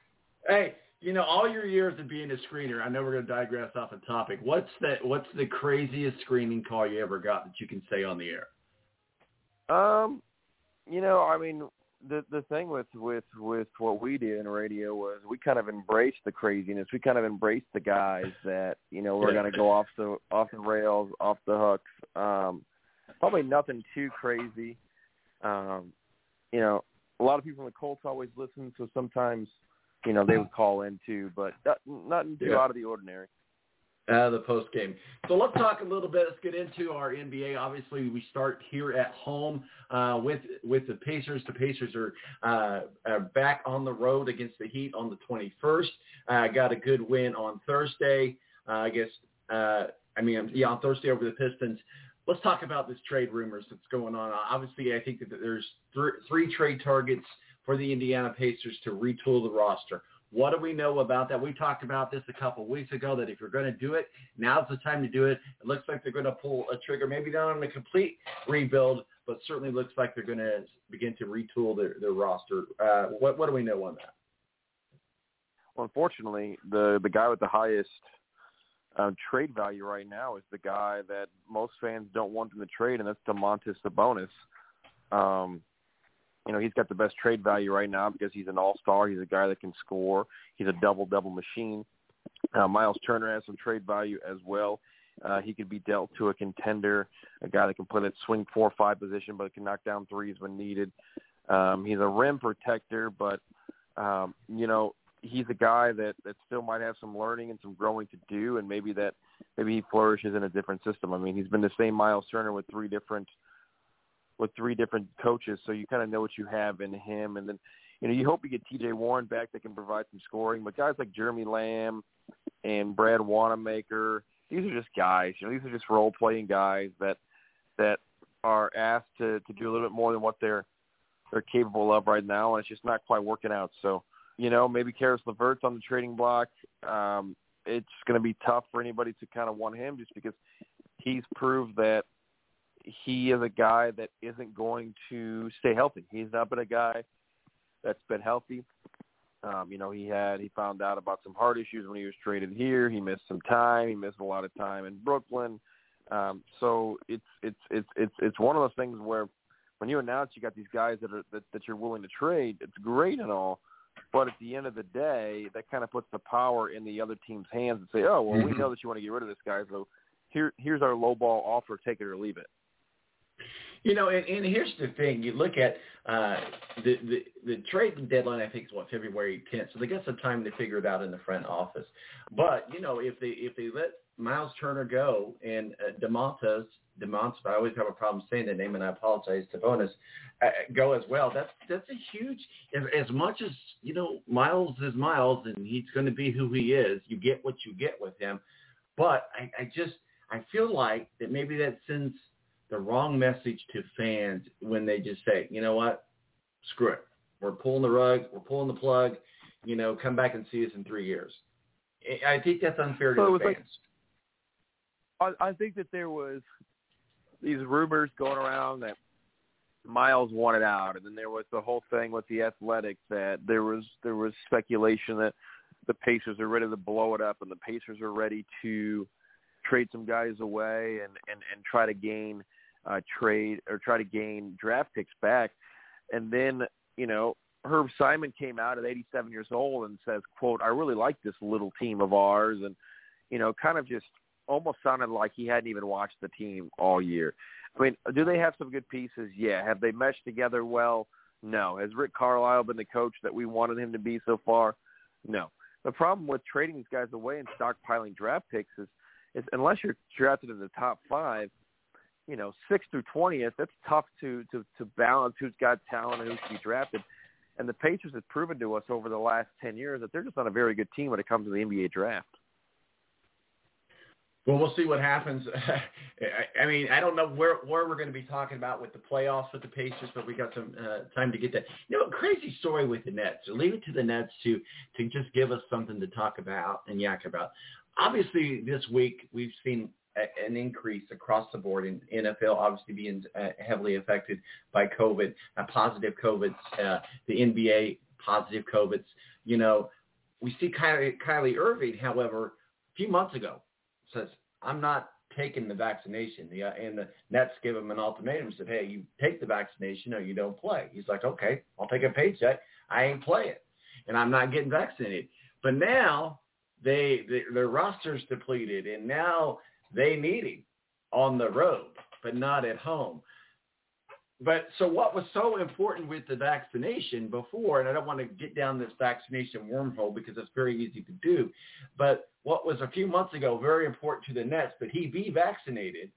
Hey, you know, all your years of being a screener, I know we're going to digress off a topic. What's the What's the craziest screening call you ever got that you can say on the air? Um, you know, I mean. The the thing with, with, with what we did in radio was we kind of embraced the craziness. We kind of embraced the guys that, you know, we're going to go off the off the rails, off the hooks. Um, probably nothing too crazy. Um, you know, a lot of people in the Colts always listen, so sometimes, you know, they would call in too, but that, nothing too yeah. out of the ordinary. Uh, the post game. So let's talk a little bit. Let's get into our N B A. Obviously, we start here at home uh, with with the Pacers. The Pacers are, uh, are back on the road against the Heat on the twenty-first. Uh, got a good win on Thursday. Uh, I guess. Uh, I mean, yeah, on Thursday over the Pistons. Let's talk about this trade rumors that's going on. Obviously, I think that there's th- three trade targets for the Indiana Pacers to retool the roster. What do we know about that? We talked about this a couple of weeks ago, that if you're going to do it, now's the time to do it. It looks like they're going to pull a trigger, maybe not on a complete rebuild, but certainly looks like they're going to begin to retool their, their roster. Uh, what, what do we know on that? Well, unfortunately, the, the guy with the highest uh, trade value right now is the guy that most fans don't want in the trade, and that's Domantas Sabonis. Um You know, he's got the best trade value right now because he's an all-star. He's a guy that can score. He's a double-double machine. Uh, Miles Turner has some trade value as well. Uh, he could be dealt to a contender, a guy that can play that swing four or five position but can knock down threes when needed. Um, he's a rim protector, but, um, you know, he's a guy that, that still might have some learning and some growing to do, and maybe that maybe he flourishes in a different system. I mean, he's been the same Miles Turner with three different – with three different coaches, so you kind of know what you have in him. And then, you know, you hope you get T J Warren back that can provide some scoring. But guys like Jeremy Lamb and Brad Wanamaker, these are just guys. You know, these are just role-playing guys that that are asked to, to do a little bit more than what they're they're capable of right now, and it's just not quite working out. So, you know, maybe Karis LeVert's on the trading block. Um, it's going to be tough for anybody to kind of want him just because he's proved that he is a guy that isn't going to stay healthy. He's not been a guy that's been healthy. Um, you know, he had he found out about some heart issues when he was traded here. He missed some time. He missed a lot of time in Brooklyn. Um, so it's it's it's it's it's one of those things where when you announce you got these guys that are that, that you're willing to trade, it's great and all, but at the end of the day, that kind of puts the power in the other team's hands and say, oh well, we know that you want to get rid of this guy, so here here's our low ball offer, take it or leave it. You know, and, and here's the thing. You look at uh, the, the the trade deadline, I think, is, what, February tenth. So they got some time to figure it out in the front office. But, you know, if they if they let Miles Turner go and uh, Domantas, Domantas, I always have a problem saying the name, and I apologize to Bonus, uh, go as well. That's that's a huge – as much as, you know, Miles is Miles, and he's going to be who he is. You get what you get with him. But I, I just – I feel like that maybe that sends – the wrong message to fans when they just say, you know what, screw it. We're pulling the rug. We're pulling the plug. You know, come back and see us in three years. I think that's unfair to the fans. Like, I, I think that there was these rumors going around that Miles wanted out, and then there was the whole thing with the Athletics that there was there was speculation that the Pacers are ready to blow it up, and the Pacers are ready to trade some guys away and, and, and try to gain uh, trade or try to gain draft picks back. And then, you know, Herb Simon came out at eighty-seven years old and says, quote, I really like this little team of ours. And, you know, kind of just almost sounded like he hadn't even watched the team all year. I mean, do they have some good pieces? Yeah. Have they meshed together well? No. Has Rick Carlisle been the coach that we wanted him to be so far? No. The problem with trading these guys away and stockpiling draft picks is, It's, unless you're drafted in the top five, you know, six through twentieth, that's tough to, to, to balance who's got talent and who should be drafted. And the Pacers have proven to us over the last ten years that they're just not a very good team when it comes to the N B A draft. Well, we'll see what happens. I mean, I don't know where, where we're going to be talking about with the playoffs with the Pacers, but we got some uh, time to get that. You know, a crazy story with the Nets. So leave it to the Nets to, to just give us something to talk about and yak about. Obviously, this week we've seen a, an increase across the board in N F L, obviously being uh, heavily affected by COVID, uh, positive COVIDs, uh, the N B A positive COVIDs. You know, we see Kyrie, Kyrie Irving, however, a few months ago says, I'm not taking the vaccination. The, uh, and the Nets gave him an ultimatum and said, hey, you take the vaccination or you don't play. He's like, okay, I'll take a paycheck. I ain't playing, and I'm not getting vaccinated. But now – They, they their roster's depleted, and now they need him on the road, but not at home. But so what was so important with the vaccination before, and I don't want to get down this vaccination wormhole because it's very easy to do, but what was a few months ago very important to the Nets that he be vaccinated,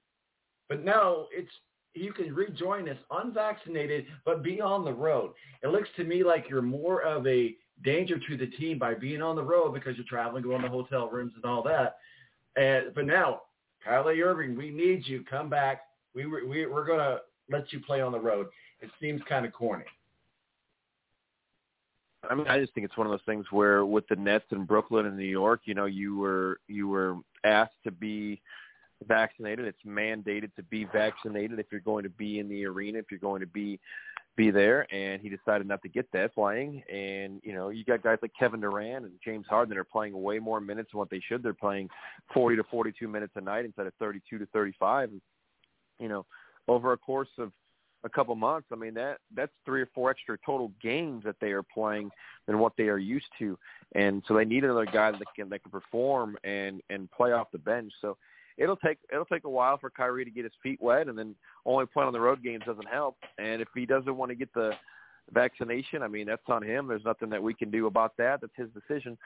but now it's you can rejoin us unvaccinated, but be on the road. It looks to me like you're more of a danger to the team by being on the road because you're traveling, going to hotel rooms and all that. And, but now, Kyrie Irving, we need you. Come back. We, we, we're going to let you play on the road. It seems kind of corny. I mean, I just think it's one of those things where with the Nets in Brooklyn and New York, you know, you were you were asked to be vaccinated. It's mandated to be vaccinated if you're going to be in the arena, if you're going to be be there. And he decided not to get that playing. And, you know, you got guys like Kevin Durant and James Harden that are playing way more minutes than what they should. They're playing forty to forty-two minutes a night instead of thirty-two to thirty-five. And, you know, over a course of a couple months, I mean, that that's three or four extra total games that they are playing than what they are used to. And so they need another guy that can, that can perform and, and play off the bench. So it'll take it'll take a while for Kyrie to get his feet wet, and then only playing on the road games doesn't help. And if he doesn't want to get the vaccination, I mean, that's on him. There's nothing that we can do about that. That's his decision.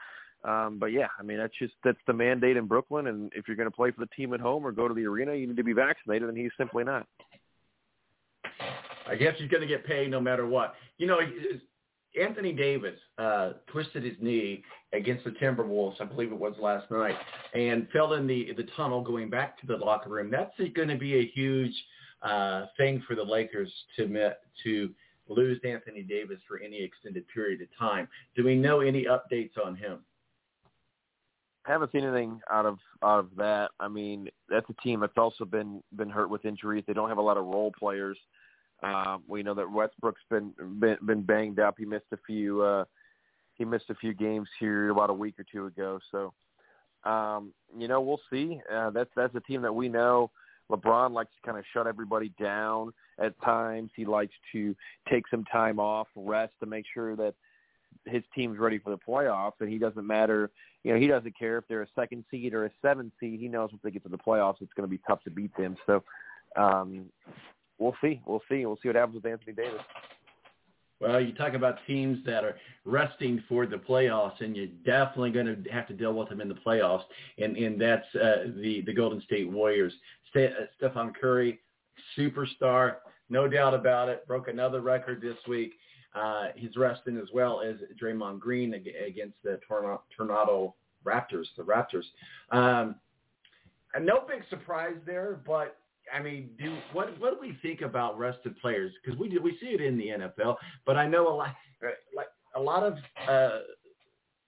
Um, but, yeah, I mean, that's just that's the mandate in Brooklyn. And if you're going to play for the team at home or go to the arena, you need to be vaccinated, and he's simply not. I guess he's going to get paid no matter what. You know, Anthony Davis uh, twisted his knee against the Timberwolves, I believe it was last night, and fell in the, the tunnel going back to the locker room. That's going to be a huge uh, thing for the Lakers to to lose Anthony Davis for any extended period of time. Do we know any updates on him? I haven't seen anything out of out of that. I mean, that's a team that's also been been hurt with injuries. They don't have a lot of role players. Um, we know that Westbrook's been, been been banged up. He missed a few uh, he missed a few games here about a week or two ago. So um, you know, we'll see. Uh, that's that's a team that we know. LeBron likes to kind of shut everybody down at times. He likes to take some time off, rest to make sure that his team's ready for the playoffs. And he doesn't matter, you know, he doesn't care if they're a second seed or a seven seed. He knows once they get to the playoffs, it's going to be tough to beat them. So. Um, We'll see. We'll see. We'll see what happens with Anthony Davis. Well, you talk about teams that are resting for the playoffs, and you're definitely going to have to deal with them in the playoffs, and, and that's uh, the, the Golden State Warriors. Ste- uh, Stephon Curry, superstar, no doubt about it, broke another record this week. Uh, he's resting as well as Draymond Green against the Tornado, tornado Raptors, the Raptors. Um, no big surprise there, but I mean, do what what do we think about rested players? Because we we see it in the N F L, but I know a lot like a lot of uh,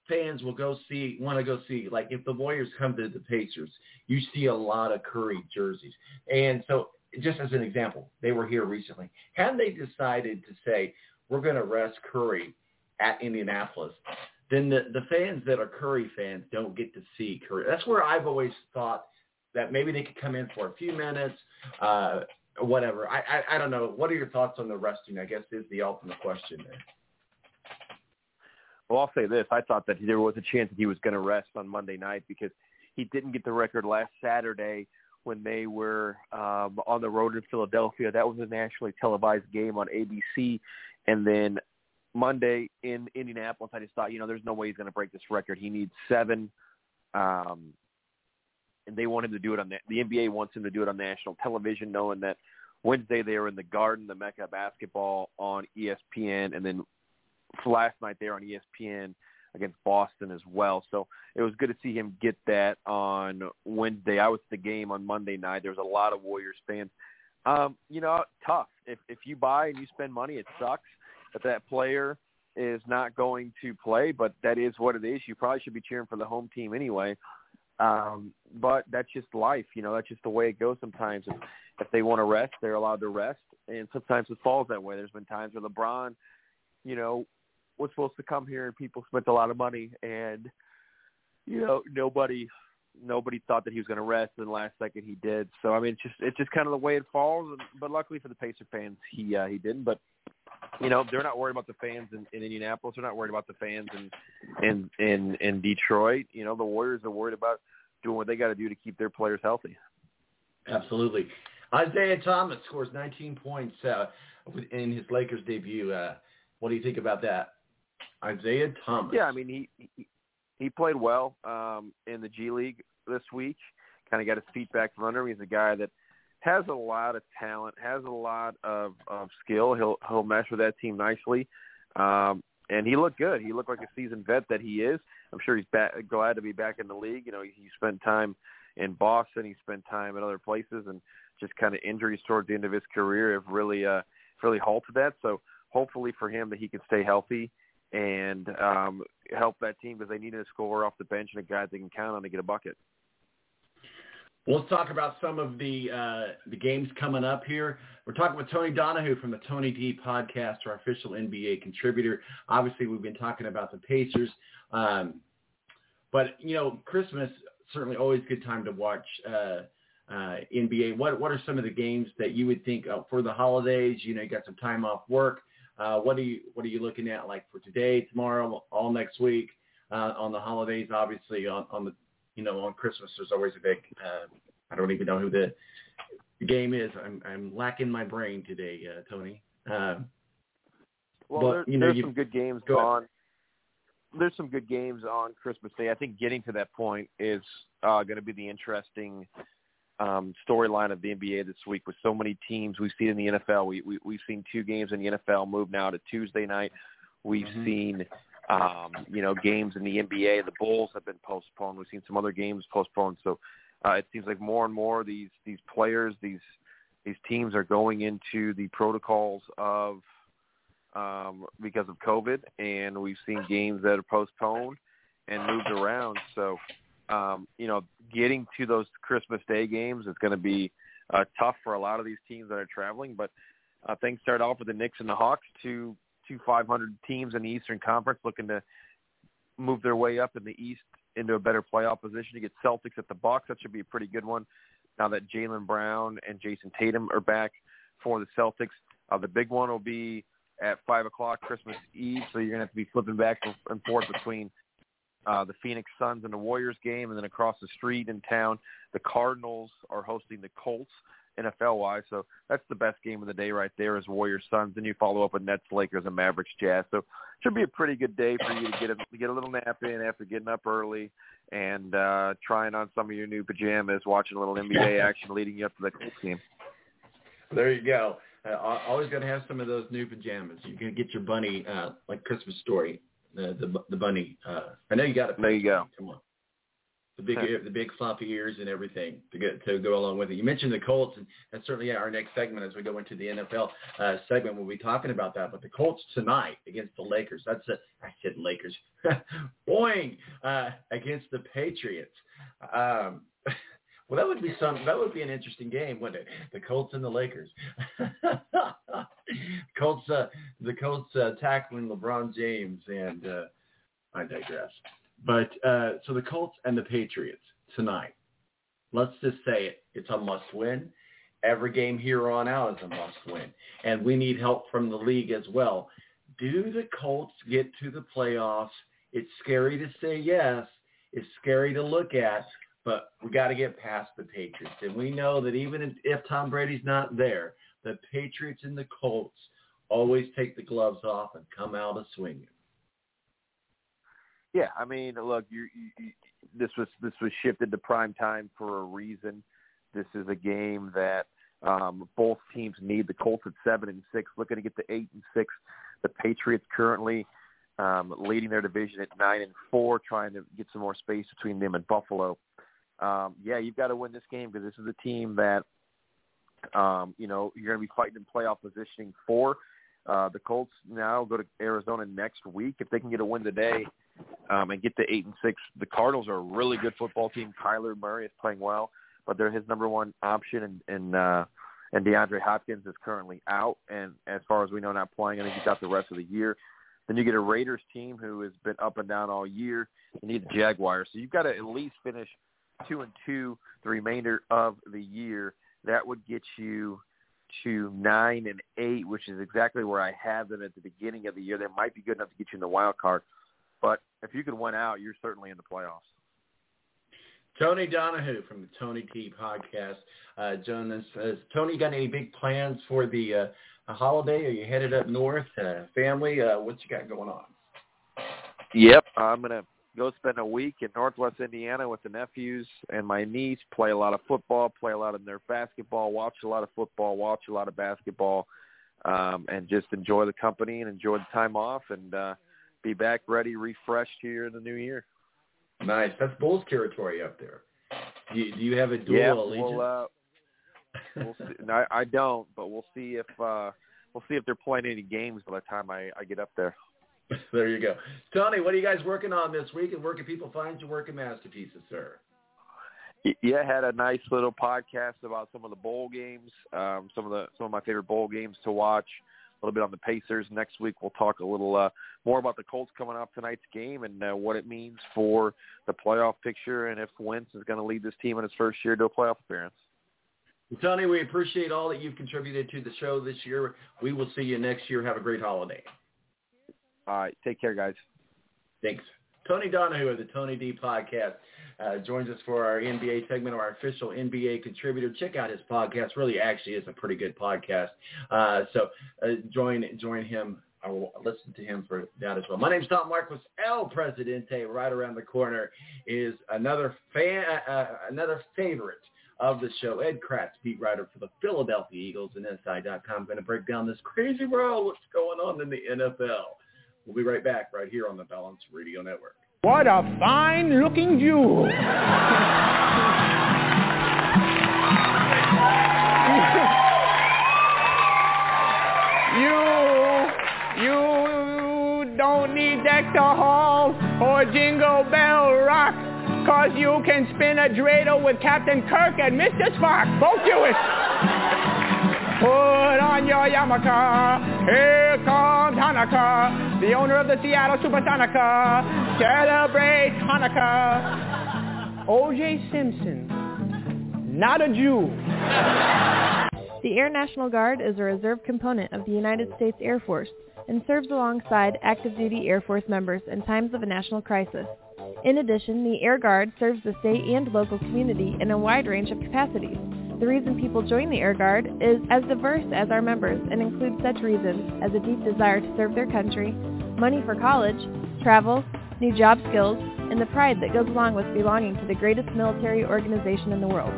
fans will go see want to go see like if the Warriors come to the Pacers, you see a lot of Curry jerseys. And so, just as an example, they were here recently. Had they decided to say we're going to rest Curry at Indianapolis, then the the fans that are Curry fans don't get to see Curry. That's where I've always thought that maybe they could come in for a few minutes, uh, whatever. I, I I don't know. What are your thoughts on the resting, I guess, is the ultimate question there. Well, I'll say this. I thought that there was a chance that he was going to rest on Monday night because he didn't get the record last Saturday when they were um, on the road in Philadelphia. That was a nationally televised game on A B C. And then Monday in Indianapolis, I just thought, you know, there's no way he's going to break this record. He needs seven um and they want him to do it on the, the N B A wants him to do it on national television, knowing that Wednesday they were in the Garden, the Mecca of basketball, on E S P N, and then last night they were on E S P N against Boston as well. So it was good to see him get that on Wednesday. I was at the game on Monday night. There was a lot of Warriors fans. Um, you know, tough. If if you buy and you spend money, it sucks that that player is not going to play, but that is what it is. You probably should be cheering for the home team anyway. Um, but that's just life, you know, that's just the way it goes sometimes. If, if they want to rest, they're allowed to rest. And sometimes it falls that way. There's been times where LeBron, you know, was supposed to come here and people spent a lot of money and, you know, nobody, nobody thought that he was going to rest. And the last second he did. So, I mean, it's just, it's just kind of the way it falls. But luckily for the Pacer fans, he, uh, he didn't, but you know, they're not worried about the fans in, in Indianapolis. They're not worried about the fans in, in in in Detroit. You know, the Warriors are worried about doing what they got to do to keep their players healthy. Absolutely. Isaiah Thomas scores nineteen points uh, in his Lakers debut. Uh, what do you think about that? Isaiah Thomas. Yeah, I mean, he he, he played well um, in the G League this week. Kind of got his feet back from under him. He's a guy that has a lot of talent, has a lot of, of skill. He'll he'll mesh with that team nicely. Um, and he looked good. He looked like a seasoned vet that he is. I'm sure he's back, glad to be back in the league. You know, he, he spent time in Boston. He spent time at other places, and just kind of injuries towards the end of his career have really uh, really halted that. So hopefully for him that he can stay healthy and um, help that team, because they need a scorer off the bench and a guy they can count on to get a bucket. Well, let's talk about some of the uh, the games coming up here. We're talking with Tony Donahue from the Tony D podcast, our official N B A contributor. Obviously, we've been talking about the Pacers. Um, but, you know, Christmas, certainly always a good time to watch uh, uh, N B A. What what are some of the games that you would think uh, for the holidays? You know, you got some time off work. Uh, what, are you, what are you looking at, like, for today, tomorrow, all next week, uh, on the holidays, obviously, on, on the You know, on Christmas, there's always a big uh, – I don't even know who the game is. I'm I'm lacking my brain today, uh, Tony. Uh, well, but, there, you know, there's you, some good games go on. Ahead. There's some good games on Christmas Day. I think getting to that point is uh, going to be the interesting um, storyline of the N B A this week, with so many teams we've seen in the N F L. We, we, we've seen two games in the N F L move now to Tuesday night. We've mm-hmm. seen – Um, you know, games in the N B A, the Bulls have been postponed. We've seen some other games postponed. So uh, it seems like more and more these these players, these these teams are going into the protocols of um, because of COVID, and we've seen games that are postponed and moved around. So, um, you know, getting to those Christmas Day games is going to be uh, tough for a lot of these teams that are traveling. But uh, things start off with the Knicks and the Hawks, to two five hundred teams in the Eastern Conference looking to move their way up in the East into a better playoff position. You get Celtics at the Bucks. That should be a pretty good one now that Jaylen Brown and Jason Tatum are back for the Celtics. Uh, the big one will be at five o'clock Christmas Eve, so you're going to have to be flipping back and forth between uh, the Phoenix Suns and the Warriors game, and then across the street in town, the Cardinals are hosting the Colts. N F L-wise, so that's the best game of the day right there, is Warriors-Suns. Then you follow up with Nets, Lakers, and Mavericks-Jazz. So it should be a pretty good day for you to get a, to get a little nap in after getting up early and uh, trying on some of your new pajamas, watching a little N B A action leading you up to the Colts game. There you go. Uh, always got to have some of those new pajamas. You're going to get your bunny, uh, like Christmas Story, uh, the the bunny. Uh, I know you got it. There you go. Come on. The big, the big floppy ears and everything to get to go along with it. You mentioned the Colts, and that's certainly our next segment as we go into the N F L uh, segment. We'll be talking about that. But the Colts tonight against the Lakers. That's a, I said Lakers, boing uh, against the Patriots. Um, well, that would be some. That would be an interesting game, wouldn't it? The Colts and the Lakers. Colts, uh, the Colts uh, tackling LeBron James, and uh, I digress. But uh, so the Colts and the Patriots tonight, let's just say it. It's a must win. Every game here on out is a must win. And we need help from the league as well. Do the Colts get to the playoffs? It's scary to say yes. It's scary to look at, but we got to get past the Patriots. And we know that even if Tom Brady's not there, the Patriots and the Colts always take the gloves off and come out a swinging. Yeah, I mean, look, you, you, this was this was shifted to prime time for a reason. This is a game that um, both teams need. The Colts at seven and six, looking to get to eight and six. The Patriots currently um, leading their division at nine and four, trying to get some more space between them and Buffalo. Um, yeah, you've got to win this game, because this is a team that um, you know you're going to be fighting in playoff positioning for. Uh, the Colts now go to Arizona next week. If they can get a win today um, and get to eight and six, the Cardinals are a really good football team. Kyler Murray is playing well, but they're his number one option, and and, uh, and DeAndre Hopkins is currently out, and as far as we know, not playing. I think he's out the rest of the year. Then you get a Raiders team who has been up and down all year. You need the Jaguars, so you've got to at least finish two and two the remainder of the year. That would get you to nine and eight, which is exactly where I have them at the beginning of the year. They might be good enough to get you in the wild card, but if you can win out, you're certainly in the playoffs. Tony Donahue from the Tony T podcast. Uh, Jonas, uh, Tony, got any big plans for the uh, a holiday? Are you headed up north? Uh, family? Uh, what you got going on? Yep, I'm going to go spend a week in Northwest Indiana with the nephews and my niece, play a lot of football, play a lot of their basketball, watch a lot of football, watch a lot of basketball, um, and just enjoy the company and enjoy the time off and uh, be back ready, refreshed here in the new year. Nice. That's Bulls territory up there. Do you, do you have a dual yeah, allegiance? We'll, uh, we'll see. No, I don't, but we'll see if uh, we'll see if they're playing any games by the time I, I get up there. There you go. Tony, what are you guys working on this week, and where can people find your work and masterpieces, sir? Yeah, I had a nice little podcast about some of the bowl games, um, some of the some of my favorite bowl games to watch, a little bit on the Pacers. Next week we'll talk a little uh, more about the Colts coming off tonight's game and uh, what it means for the playoff picture and if Wentz is going to lead this team in his first year to a playoff appearance. Well, Tony, we appreciate all that you've contributed to the show this year. We will see you next year. Have a great holiday. All right. Take care, guys. Thanks. Tony Donahue of the Tony D Podcast uh, joins us for our N B A segment of our official N B A contributor. Check out his podcast. Really, actually, is a pretty good podcast. Uh, so uh, join join him. I will listen to him for that as well. My name's Tom Marquis, El Presidente. Right around the corner is another fan, uh, another favorite of the show, Ed Kracz, beat writer for the Philadelphia Eagles and Inside dot com. Going to break down this crazy world, what's going on in the N F L. We'll be right back right here on the Balance Radio Network. What a fine-looking jewel. you, you don't need Dector Hall or Jingle Bell Rock, because you can spin a dreidel with Captain Kirk and Mister Spock. Both Jewish. Put on your yarmulke. Here comes Hanukkah. The owner of the Seattle Supersonica, celebrate Hanukkah. O J Simpson, not a Jew. The Air National Guard is a reserve component of the United States Air Force and serves alongside active duty Air Force members in times of a national crisis. In addition, the Air Guard serves the state and local community in a wide range of capacities. The reason people join the Air Guard is as diverse as our members and includes such reasons as a deep desire to serve their country, money for college, travel, new job skills, and the pride that goes along with belonging to the greatest military organization in the world.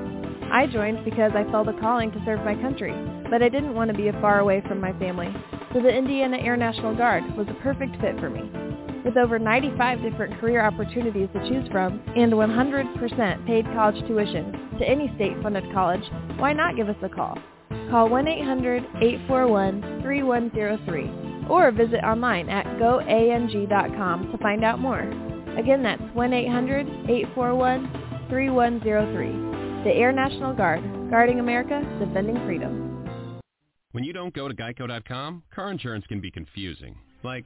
I joined because I felt a calling to serve my country, but I didn't want to be far away from my family, so the Indiana Air National Guard was the perfect fit for me. With over ninety-five different career opportunities to choose from and one hundred percent paid college tuition, to any state-funded college, why not give us a call? Call one eight hundred, eight four one, three one zero three or visit online at go A N G dot com to find out more. Again, that's one eight hundred, eight four one, three one zero three. The Air National Guard, guarding America, defending freedom. When you don't go to Geico dot com, car insurance can be confusing, like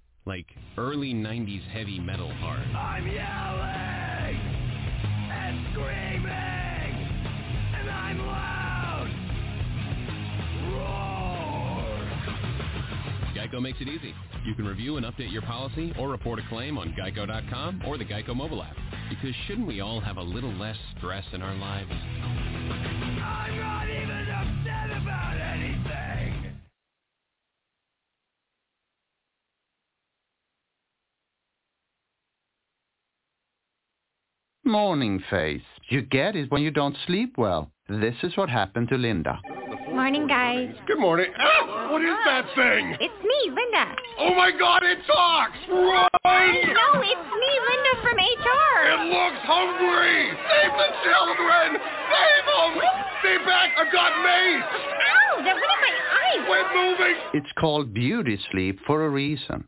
Like early nineties heavy metal hard. I'm yelling! Screaming, and I'm loud. Roar. Geico makes it easy. You can review and update your policy or report a claim on geico dot com or the Geico mobile app. Because shouldn't we all have a little less stress in our lives? I'm not even upset about anything. Morning face. You get it when you don't sleep well. This is what happened to Linda. Morning, guys. Good morning. Ah, what is that thing? It's me, Linda. Oh, my God, it talks. Run! No, it's me, Linda from H R. It looks hungry. Save the children. Save them. Stay back. I've got mace. Ow, that went in my eye. We're moving. It's called beauty sleep for a reason.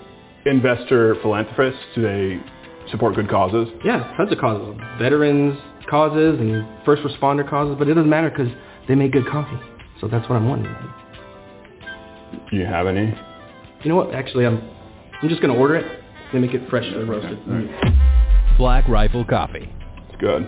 investor philanthropists? Do they support good causes? Yeah, tons of causes. Veterans causes and first responder causes, but it doesn't matter because they make good coffee. So that's what I'm wondering. Do you have any? You know what? Actually, I'm I'm just going to order it. They make it fresh and roasted. Okay. Right. Black Rifle Coffee. It's good.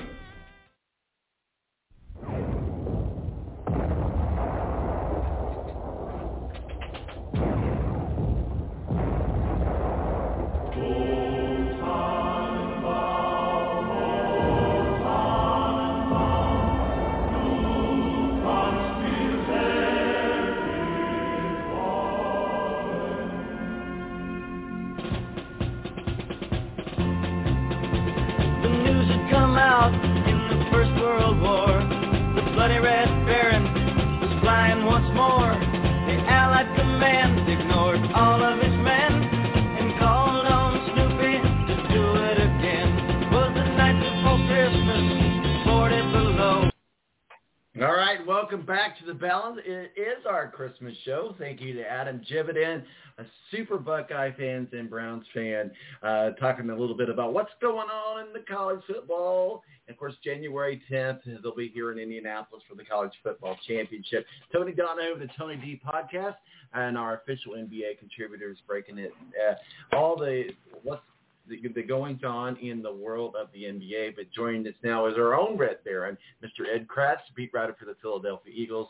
Christmas show. Thank you to Adam Jividen, a super Buckeye fans and Browns fan, uh, talking a little bit about what's going on in the college football. And of course, January tenth, they'll be here in Indianapolis for the college football championship. Tony Donahue, the Tony D podcast, and our official N B A contributors breaking it. Uh, all the what's the, the goings on in the world of the N B A. But joining us now is our own Red Baron, Mister Ed Kracz, beat writer for the Philadelphia Eagles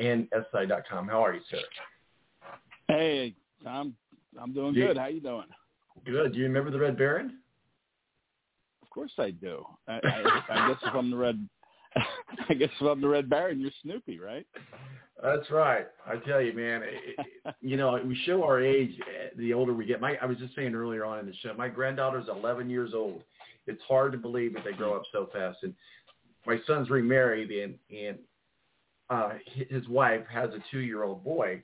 and S I dot com. How are you, sir? Hey, I'm I'm doing good. How you doing? Good. Do you remember the Red Baron? Of course I do. I, I, I guess if I'm the Red, I guess if I'm the Red Baron, you're Snoopy, right? That's right. I tell you, man. It, you know, we show our age the older we get. My, I was just saying earlier on in the show, my granddaughter's eleven years old. It's hard to believe that they grow up so fast. And my son's remarried, and and. Uh, his wife has a two-year-old boy,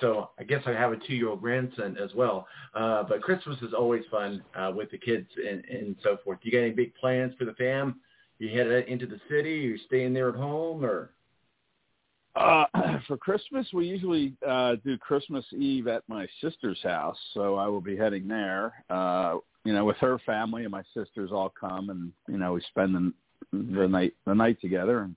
so I guess I have a two-year-old grandson as well. Uh, but Christmas is always fun uh, with the kids and, and so forth. You got any big plans for the fam? You headed into the city? You staying there at home, or? Uh, for Christmas, we usually uh, do Christmas Eve at my sister's house, so I will be heading there. Uh, you know, with her family and my sisters all come, and you know we spend the, the night the night together. And,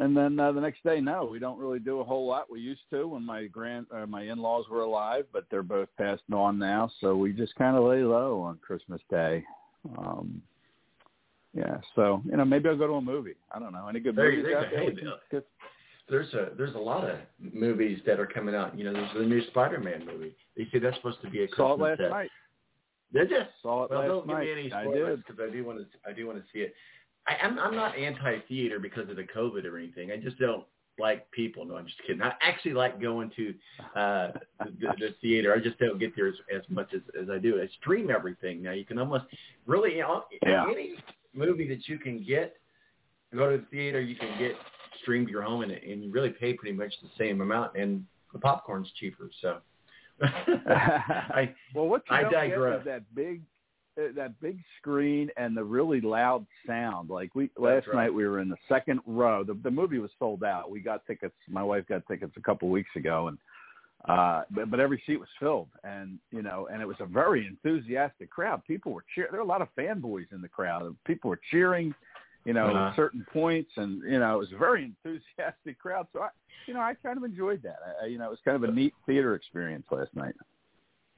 And then uh, the next day, no, we don't really do a whole lot. We used to when my grand, uh, my in-laws were alive, but they're both passed on now, so we just kind of lay low on Christmas Day. Um, yeah, so you know, maybe I'll go to a movie. I don't know, any good there, movies out there? There's a there's a lot of movies that are coming out. You know, there's the new Spider-Man movie. They say that's supposed to be a Christmas. Saw it last set. night. Did you? Saw it well, last don't night. Give me any spoilers because I, I do want to. I do want to see it. I, I'm, I'm not anti-theater because of the COVID or anything. I just don't like people. No, I'm just kidding. I actually like going to uh, the, the theater. I just don't get there as, as much as, as I do. I stream everything now. You can almost really, you know, yeah. any movie that you can get, go to the theater, you can get streamed to your home, and, and you really pay pretty much the same amount, and the popcorn's cheaper. So I, well, what you I don't digress. Get that big – that big screen and the really loud sound. Like we That's last right. night, we were in the second row. The, the movie was sold out. We got tickets. My wife got tickets a couple weeks ago, and uh, but, but every seat was filled. And you know, and it was a very enthusiastic crowd. People were cheering. There were a lot of fanboys in the crowd. People were cheering, you know, uh-huh. at certain points, and you know, it was a very enthusiastic crowd. So I, you know, I kind of enjoyed that. I, you know, it was kind of a neat theater experience last night.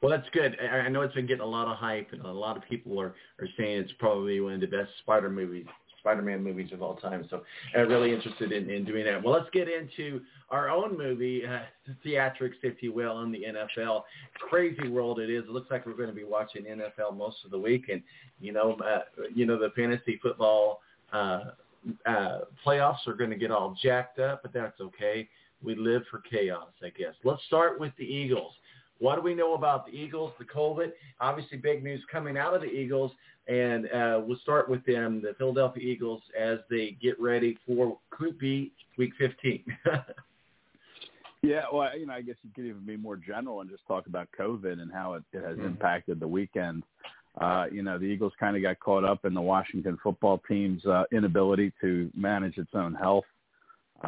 Well, that's good. I know it's been getting a lot of hype, and a lot of people are, are saying it's probably one of the best Spider movies, Spider-Man movies of all time. So I'm really interested in, in doing that. Well, let's get into our own movie, uh, theatrics, if you will, in the N F L. Crazy world it is. It looks like we're going to be watching N F L most of the week. And, you know, uh, you know the fantasy football uh, uh, playoffs are going to get all jacked up, but that's okay. We live for chaos, I guess. Let's start with the Eagles. What do we know about the Eagles, the COVID? Obviously, big news coming out of the Eagles, and uh, we'll start with them, the Philadelphia Eagles, as they get ready for could be week fifteen. Yeah, well, you know, I guess you could even be more general and just talk about COVID and how it, it has mm-hmm. impacted the weekend. Uh, you know, the Eagles kind of got caught up in the Washington football team's uh, inability to manage its own health,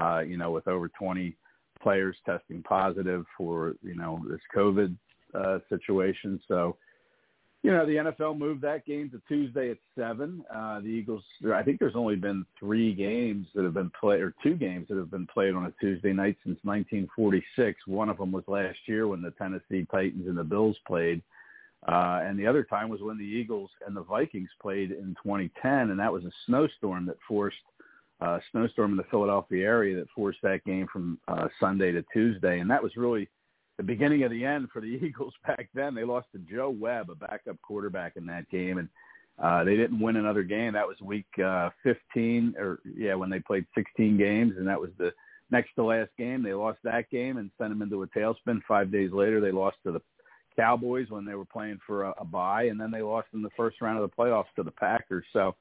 uh, you know, with over twenty players testing positive for, you know, this COVID uh, situation. So, you know, the N F L moved that game to Tuesday at seven. Uh, the Eagles, I think there's only been three games that have been played, or two games that have been played on a Tuesday night since nineteen forty-six. One of them was last year when the Tennessee Titans and the Bills played. Uh, and the other time was when the Eagles and the Vikings played in twenty ten, and that was a snowstorm that forced Uh, snowstorm in the Philadelphia area that forced that game from uh, Sunday to Tuesday. And that was really the beginning of the end for the Eagles back then. They lost to Joe Webb, a backup quarterback in that game, and uh, they didn't win another game. That was week uh, fifteen, or yeah, when they played sixteen games, and that was the next to last game. They lost that game and sent them into a tailspin. Five days later, they lost to the Cowboys when they were playing for a, a bye, and then they lost in the first round of the playoffs to the Packers. So,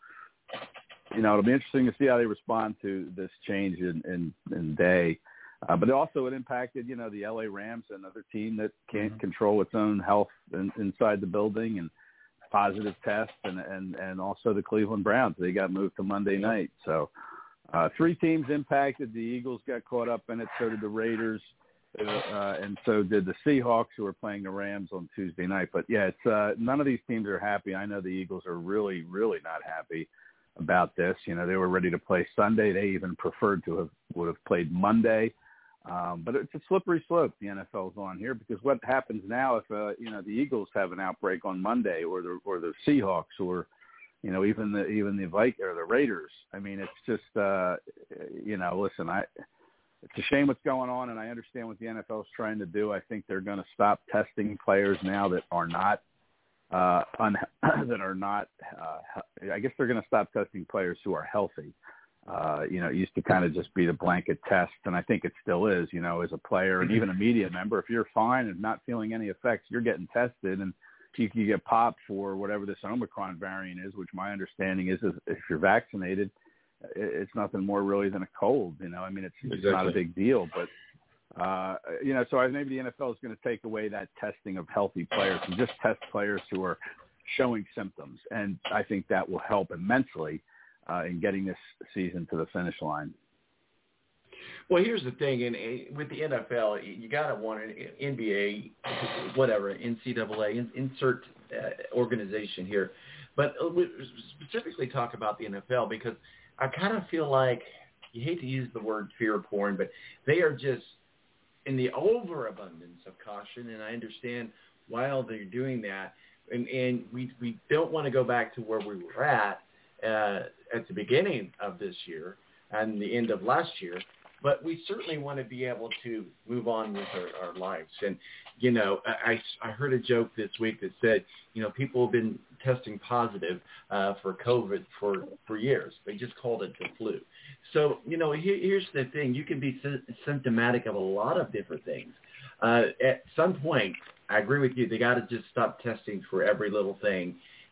you know, it'll be interesting to see how they respond to this change in, in, in day. Uh, but also it impacted, you know, the L A Rams, another team that can't mm-hmm. control its own health in, inside the building and positive tests, and, and, and also the Cleveland Browns. They got moved to Monday night. So uh, three teams impacted. The Eagles got caught up in it. So did the Raiders. Uh, and so did the Seahawks, who are playing the Rams on Tuesday night. But, yeah, it's uh, none of these teams are happy. I know the Eagles are really, really not happy about this. You know, they were ready to play Sunday. They even preferred to have would have played Monday. Um, but it's a slippery slope the N F L's on here, because what happens now if uh, you know, the Eagles have an outbreak on Monday, or the or the Seahawks, or you know, even the even the Vikings or the Raiders? I mean, it's just uh, you know, listen, I it's a shame what's going on, and I understand what the N F L's trying to do. I think they're going to stop testing players now that are not. Uh, un- that are not uh, I guess they're going to stop testing players who are healthy. Uh, you know, it used to kind of just be the blanket test, and I think it still is, you know, as a player and even a media member. If you're fine and not feeling any effects, you're getting tested, and you can get popped for whatever this Omicron variant is, which my understanding is, is if you're vaccinated, it's nothing more really than a cold. You know, I mean, it's, exactly. it's not a big deal, but Uh, you know, so maybe the N F L is going to take away that testing of healthy players and just test players who are showing symptoms. And I think that will help immensely uh, in getting this season to the finish line. Well, here's the thing. And with the N F L, you got to want an N B A, whatever, N C double A, insert uh, organization here. But specifically talk about the N F L, because I kind of feel like, you hate to use the word fear porn, but they are just in the overabundance of caution, and I understand why they're doing that. And, and we we don't want to go back to where we were at uh, at the beginning of this year and the end of last year, but we certainly want to be able to move on with our, our lives. And, you know, I, I heard a joke this week that said, you know, people have been testing positive uh, for COVID for, for years. They just called it the flu. So, you know, here, here's the thing. You can be symptomatic of a lot of different things. Uh, at some point, I agree with you, they got to just stop testing for every little thing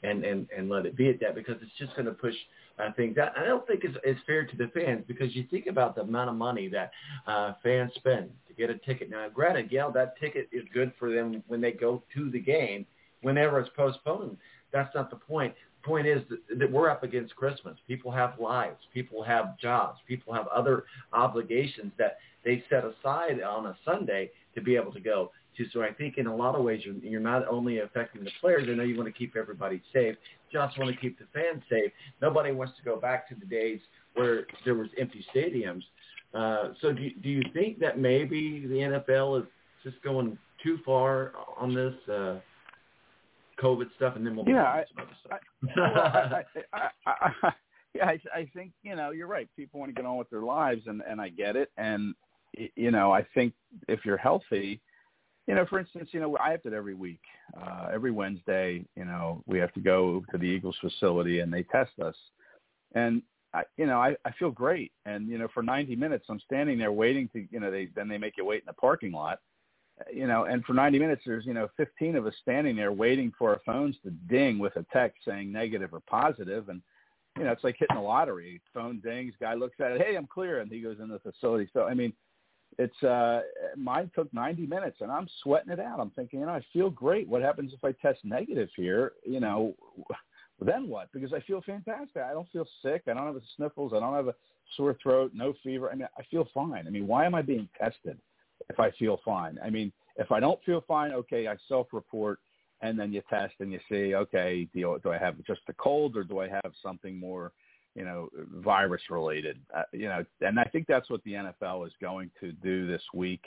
and, and, and let it be at that, because it's just going to push – I think that I don't think it's, it's fair to the fans, because you think about the amount of money that uh, fans spend to get a ticket. Now, granted, yeah, that ticket is good for them when they go to the game. Whenever it's postponed, that's not the point. The point is that, that we're up against Christmas. People have lives. People have jobs. People have other obligations that they set aside on a Sunday to be able to go. So I think in a lot of ways, you're, you're not only affecting the players. I know you want to keep everybody safe. You also want to keep the fans safe. Nobody wants to go back to the days where there was empty stadiums. Uh, so do, do you think that maybe the N F L is just going too far on this uh, COVID stuff, and then we'll yeah, be I, I, well, I, I, I, I, Yeah, I, I think, you know, you're right. People want to get on with their lives, and, and I get it. And, you know, I think if you're healthy, you know, for instance, you know, I have it every week. Uh, every Wednesday, you know, we have to go to the Eagles facility and they test us. And, I, you know, I, I feel great. And, you know, for ninety minutes, I'm standing there waiting to, you know, they then they make you wait in the parking lot. You know, and for ninety minutes, there's, you know, fifteen of us standing there waiting for our phones to ding with a text saying negative or positive. And, you know, it's like hitting the lottery. Phone dings, guy looks at it, hey, I'm clear, and he goes in the facility. So, I mean, it's uh, mine took ninety minutes, and I'm sweating it out. I'm thinking, you know, I feel great. What happens if I test negative here? You know, then what? Because I feel fantastic. I don't feel sick. I don't have the sniffles. I don't have a sore throat, no fever. I mean, I feel fine. I mean, why am I being tested if I feel fine? I mean, if I don't feel fine, okay, I self-report, and then you test and you see, okay, do, do I have just a cold or do I have something more, you know, virus-related? Uh, you know, and I think that's what the N F L is going to do this week,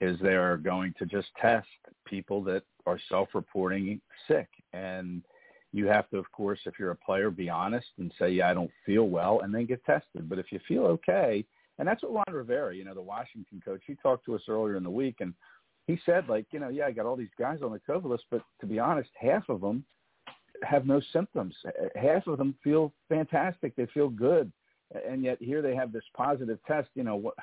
is they're going to just test people that are self-reporting sick. And you have to, of course, if you're a player, be honest and say, yeah, I don't feel well, and then get tested. But if you feel okay, and that's what Ron Rivera, you know, the Washington coach, he talked to us earlier in the week, and he said, like, you know, yeah, I got all these guys on the COVID list, but to be honest, half of them have no symptoms. Half of them feel fantastic. They feel good. And yet here they have this positive test. You know, what,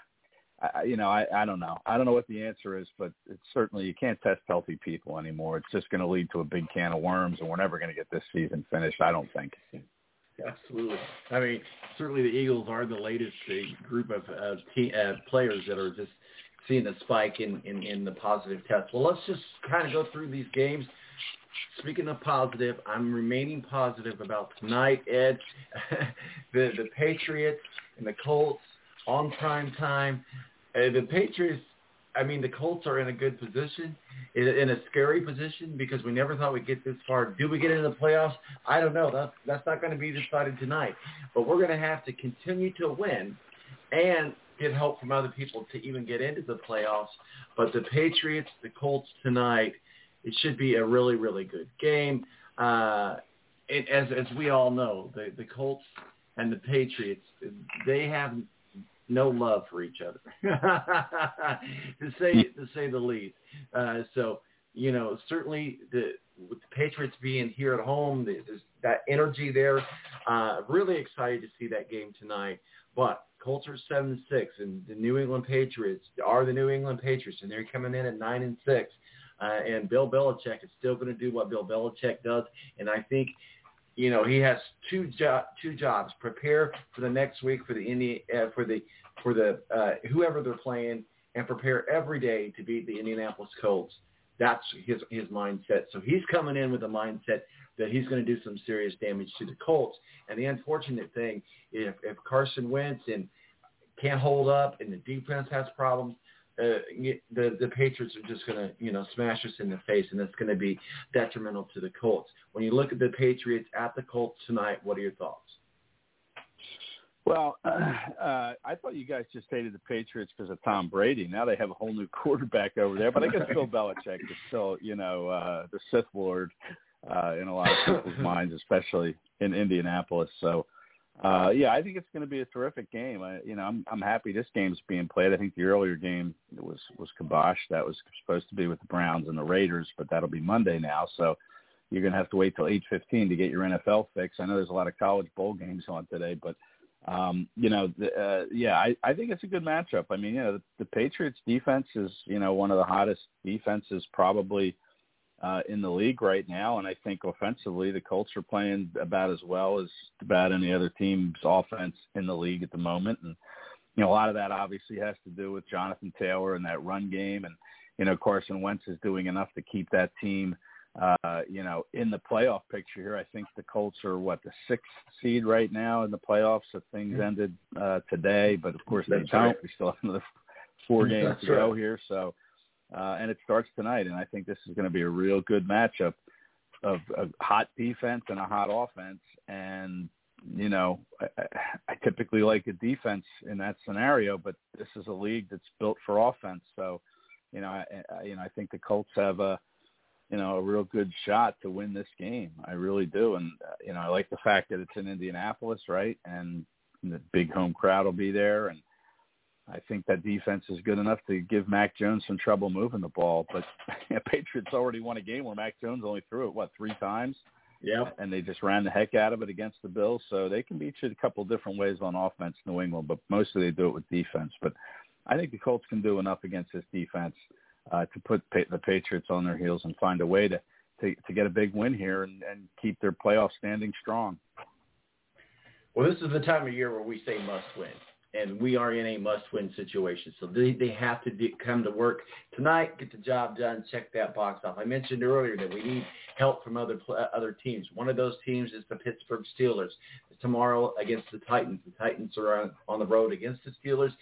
I, you know, I, I don't know. I don't know what the answer is, but it's certainly you can't test healthy people anymore. It's just going to lead to a big can of worms, and we're never going to get this season finished, I don't think. Absolutely. I mean, certainly the Eagles are the latest uh, group of uh, t- uh, players that are just seeing the spike in, in, in the positive test. Well, let's just kind of go through these games. Speaking of positive, I'm remaining positive about tonight, Ed. the the Patriots and the Colts on prime time. Uh, the Patriots, I mean, the Colts are in a good position, in, in a scary position, because we never thought we'd get this far. Do we get into the playoffs? I don't know. That's, that's not going to be decided tonight. But we're going to have to continue to win and get help from other people to even get into the playoffs. But the Patriots, the Colts tonight, it should be a really, really good game. Uh, it, as as we all know, the, the Colts and the Patriots, they have no love for each other, to say to say the least. Uh, so, you know, certainly the with the Patriots being here at home, there's that energy there. Uh, really excited to see that game tonight. But Colts are seven and six, and the New England Patriots are the New England Patriots, and they're coming in at nine and six. Uh, and Bill Belichick is still going to do what Bill Belichick does. And I think, you know, he has two jo- two jobs: prepare for the next week for the Indi- uh, for the for the uh, whoever they're playing, and prepare every day to beat the Indianapolis Colts. That's his his mindset. So he's coming in with a mindset that he's going to do some serious damage to the Colts. And the unfortunate thing, if, if Carson Wentz and can't hold up, and the defense has problems, Uh, the the Patriots are just going to, you know, smash us in the face, and that's going to be detrimental to the Colts. When you look at the Patriots at the Colts tonight, what are your thoughts? Well, uh, uh, I thought you guys just hated the Patriots because of Tom Brady. Now they have a whole new quarterback over there, but I guess Bill Belichick is still, you know, uh, the Sith Lord uh, in a lot of people's minds, especially in Indianapolis. So, Uh, yeah, I think it's going to be a terrific game. I, you know, I'm I'm happy this game's being played. I think the earlier game was was kiboshed. That was supposed to be with the Browns and the Raiders, but that'll be Monday now. So you're going to have to wait till eight fifteen to get your N F L fix. I know there's a lot of college bowl games on today, but um, you know, the, uh, yeah, I, I think it's a good matchup. I mean, you know, the, the Patriots defense is, you know, one of the hottest defenses probably Uh, in the league right now, and I think offensively the Colts are playing about as well as about any other team's offense in the league at the moment. And, you know, a lot of that obviously has to do with Jonathan Taylor and that run game. And, you know, Carson Wentz is doing enough to keep that team, uh, you know, in the playoff picture here. I think the Colts are, what, the sixth seed right now in the playoffs if things ended uh, today. But, of course, they don't. Right. We still have another four games That's to right. go here. So, Uh, and it starts tonight, and I think this is going to be a real good matchup of a hot defense and a hot offense. And, you know, I, I typically like a defense in that scenario, but this is a league that's built for offense. So, you know, I, I, you know, I think the Colts have a, you know, a real good shot to win this game. I really do. And, uh, you know, I like the fact that it's in Indianapolis, right? And the big home crowd will be there. And I think that defense is good enough to give Mac Jones some trouble moving the ball. But the Patriots already won a game where Mac Jones only threw it, what, three times? Yeah. And they just ran the heck out of it against the Bills. So they can beat you a couple different ways on offense, New England, but mostly they do it with defense. But I think the Colts can do enough against this defense uh, to put pa- the Patriots on their heels and find a way to, to, to get a big win here and, and keep their playoff standing strong. Well, this is the time of year where we say must win, and we are in a must-win situation. So they, they have to do, come to work tonight, get the job done, check that box off. I mentioned earlier that we need help from other other teams. One of those teams is the Pittsburgh Steelers. It's tomorrow against the Titans. The Titans are on, on the road against the Steelers.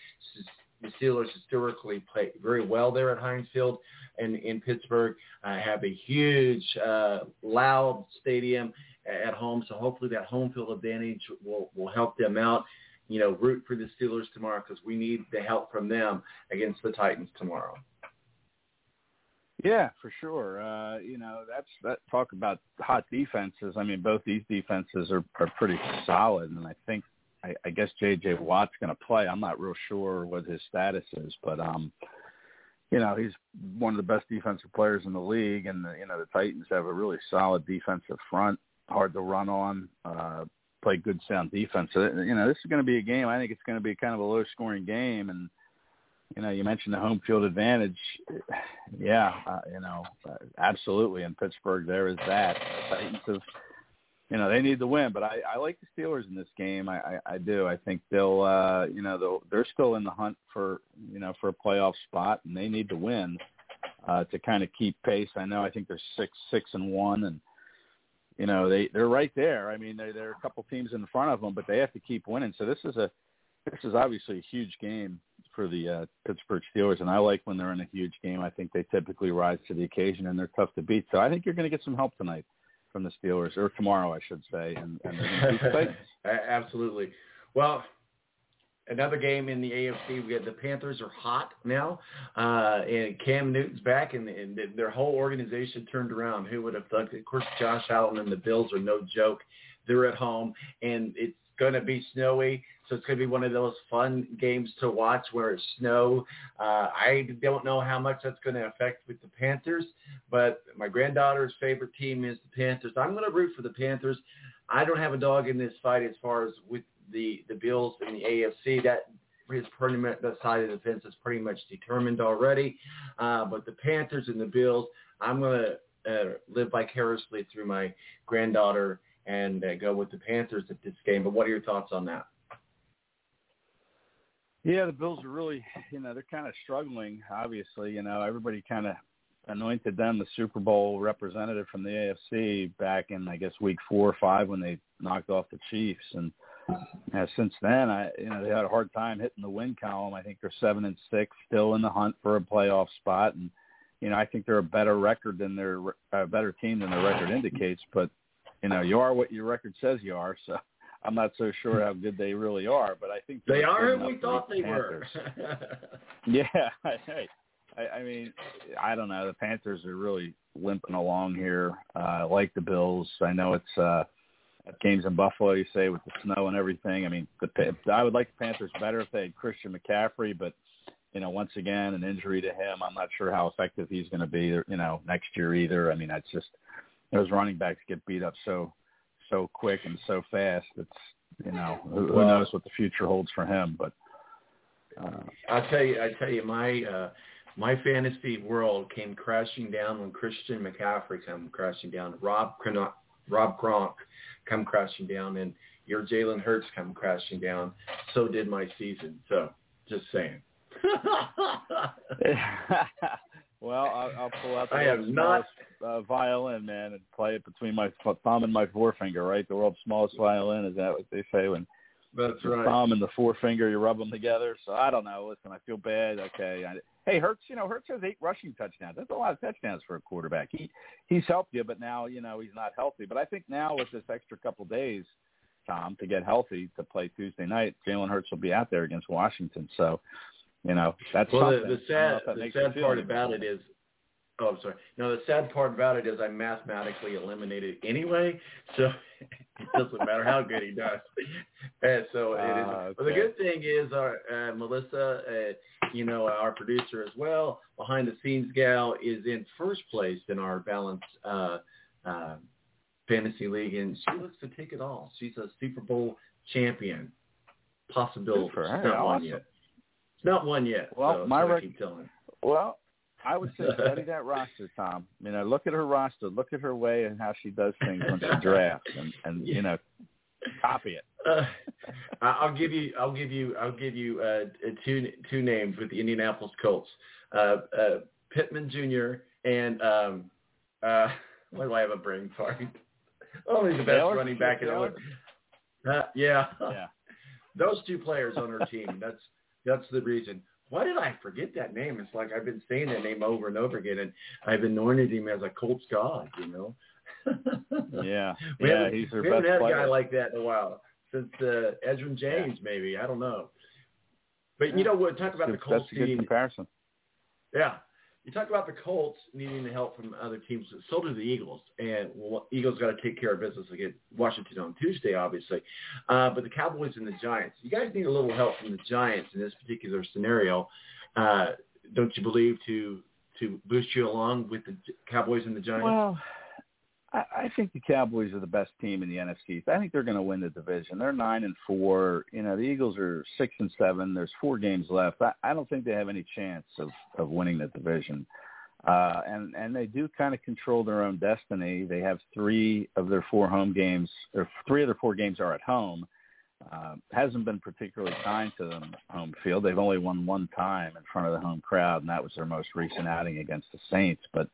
The Steelers historically play very well there at Heinz Field and in Pittsburgh. Uh, have a huge, uh, loud stadium at home, so hopefully that home field advantage will, will help them out. You know, root for the Steelers tomorrow because we need the help from them against the Titans tomorrow. Yeah, for sure. Uh, you know, that's that talk about hot defenses. I mean, both these defenses are, are pretty solid, and I think I, I guess J J Watt's going to play. I'm not real sure what his status is, but um, you know, he's one of the best defensive players in the league, and the, you know, the Titans have a really solid defensive front, hard to run on. Uh, play good sound defense. So, you know, this is going to be a game. I think it's going to be kind of a low scoring game. And, you know, you mentioned the home field advantage. Yeah. Uh, you know, absolutely. In Pittsburgh, there is that. The Titans have, you know, they need to win, but I, I like the Steelers in this game. I, I, I do. I think they'll, uh, you know, they'll, they're still in the hunt for, you know, for a playoff spot, and they need to win uh, to kind of keep pace. I know, I think they're six, six and one, and, you know, they, they're right there. I mean, there are a couple teams in front of them, but they have to keep winning. So this is a this is obviously a huge game for the uh, Pittsburgh Steelers, and I like when they're in a huge game. I think they typically rise to the occasion, and they're tough to beat. So I think you're going to get some help tonight from the Steelers, or tomorrow, I should say. And, and they're going to beat absolutely. Well, another game in the A F C, we had the Panthers are hot now, uh, and Cam Newton's back, and, and their whole organization turned around. Who would have thought? Of course, Josh Allen and the Bills are no joke. They're at home, and it's going to be snowy, so it's going to be one of those fun games to watch where it's snow. Uh, I don't know how much that's going to affect with the Panthers, but my granddaughter's favorite team is the Panthers. I'm going to root for the Panthers. I don't have a dog in this fight as far as with the, the Bills and the A F C. That is pretty much, that side of the fence is pretty much determined already. Uh, but the Panthers and the Bills, I'm going to uh, live vicariously through my granddaughter and uh, go with the Panthers at this game. But what are your thoughts on that? Yeah, the Bills are really, you know, they're kind of struggling, obviously. You know, everybody kind of anointed them the Super Bowl representative from the A F C back in, I guess, week four or five when they knocked off the Chiefs. And Uh, since then, I, you know, they had a hard time hitting the win column. I think they're seven and six, still in the hunt for a playoff spot. And, you know, I think they're a better record than their a better team than their record indicates. But, you know, you are what your record says you are. So I'm not so sure how good they really are. But I think they are who we thought they were. Yeah, hey, I, I mean, I don't know. The Panthers are really limping along here, uh, like the Bills. I know it's. Uh, Games in Buffalo, you say, with the snow and everything. I mean, the, I would like the Panthers better if they had Christian McCaffrey, but, you know, once again, an injury to him. I'm not sure how effective he's going to be, you know, next year either. I mean, that's just those running backs get beat up so so quick and so fast. It's, you know, who, who knows what the future holds for him. But uh, I'll tell you, I tell you, my uh, my fantasy world came crashing down when Christian McCaffrey came crashing down. Rob Cronk. Rob Gronk come crashing down, and your Jalen Hurts come crashing down. So did my season. So just saying. Well, I'll, I'll pull out the I have smallest not... uh, violin, man, and play it between my thumb and my forefinger, right? The world's smallest violin, is that what they say? When That's the right. thumb and the forefinger, you rub them together. So I don't know. Listen, I feel bad. Okay. I, hey, Hurts, you know, Hurts has eight rushing touchdowns. That's a lot of touchdowns for a quarterback. He He's helped you, but now, you know, he's not healthy. But I think now with this extra couple days, Tom, to get healthy to play Tuesday night, Jalen Hurts will be out there against Washington. So, you know, that's well, something. Well, the sad, the sad part about it is Oh, I'm sorry. No, the sad part about it is I mathematically eliminated anyway, so it doesn't matter how good he does. And so uh, it is. Okay. But the good thing is our uh, Melissa, uh, you know, our producer as well, behind the scenes gal, is in first place in our balanced uh, uh, fantasy league, and she looks to take it all. She's a Super Bowl champion. Possibility. It's not awesome. one yet. It's not one yet. Well, so, my so rec- I keep telling. Well. I would say study that roster, Tom. You know, look at her roster, look at her way and how she does things when she drafts, and, and you know, copy it. Uh, I'll give you, I'll give you, I'll give you uh, two two names with the Indianapolis Colts: uh, uh, Pittman Junior and um, uh, why do I have a brain fart? Only the best Taylor? running back in the league. Uh, yeah, yeah. Those two players on her team. That's that's the reason. Why did I forget that name? It's like I've been saying that name over and over again, and I've anointed him as a Colts god, you know? yeah. We yeah, he's their we best haven't had player. a guy like that in a while, since uh, Edgerrin James, yeah. maybe. I don't know. But, yeah. you know, what? talk about it's the Colts That's a good needing, comparison. Yeah. You talk about the Colts needing the help from other teams. So do the Eagles, and well, Eagles got to take care of business against Washington on Tuesday, obviously. Uh, but the Cowboys and the Giants, you guys need a little help from the Giants in this particular scenario, uh, don't you believe, to to boost you along with the Cowboys and the Giants? Well, I, I think the Cowboys are the best team in the N F C. I think they're going to win the division. They're nine and four. You know, the Eagles are six and seven. There's four games left. I, I don't think they have any chance of, of winning the division. Uh, and, and they do kind of control their own destiny. They have three of their four home games, or three of their four games are at home. Uh, hasn't been particularly kind to them home field. They've only won one time in front of the home crowd, and that was their most recent outing against the Saints. But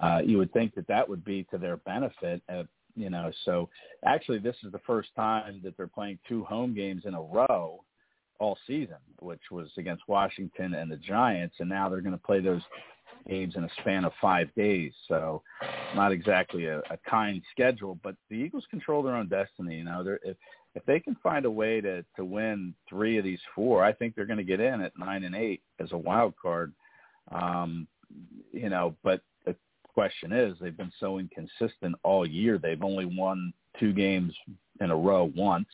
Uh, you would think that that would be to their benefit, uh, you know. So actually, this is the first time that they're playing two home games in a row all season, which was against Washington and the Giants, and now they're going to play those games in a span of five days. So not exactly a, a kind schedule, but the Eagles control their own destiny. You know, they're, if if they can find a way to to win three of these four, I think they're going to get in at nine and eight as a wild card, um, you know, but. Question is, they've been so inconsistent all year. They've only won two games in a row once,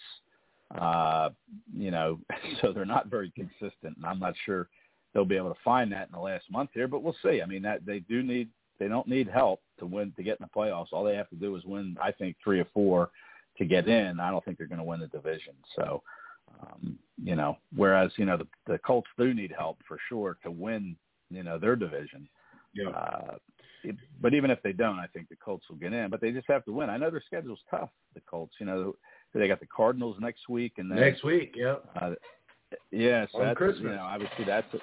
uh, you know, so they're not very consistent. And I'm not sure they'll be able to find that in the last month here, but we'll see. I mean, that they do need, they don't need help to win, to get in the playoffs. All they have to do is win, I think, three or four to get in. I don't think they're going to win the division. So, um, you know, whereas, you know, the, the Colts do need help for sure to win, you know, their division. Yeah. Uh, It, but even if they don't, I think the Colts will get in. But they just have to win. I know their schedule's tough, the Colts. You know, they got the Cardinals next week. and then, Next week, yeah. Uh, yeah, so on that's, Christmas. You know, obviously that's it.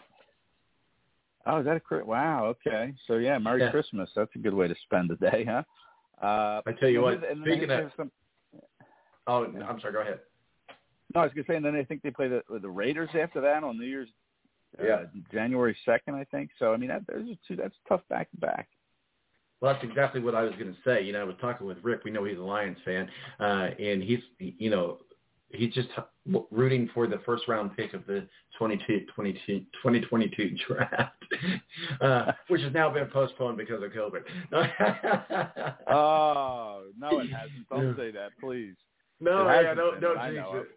Oh, is that a – wow, okay. So, yeah, Merry yeah. Christmas. That's a good way to spend the day, huh? Uh, I tell you what, they, speaking of – some... Oh, no, I'm sorry, go ahead. No, I was going to say, and then I think they play the, the Raiders after that on New Year's uh, yeah. January second, I think. So, I mean, that, those are two, that's tough back-to-back. Well, that's exactly what I was going to say. You know, I was talking with Rick. We know he's a Lions fan, uh, and he's, you know, he's just rooting for the first round pick of the twenty twenty-two draft, uh, which has now been postponed because of COVID. Oh, no, it hasn't. Don't say that, please. No, yeah, don't, don't I know it.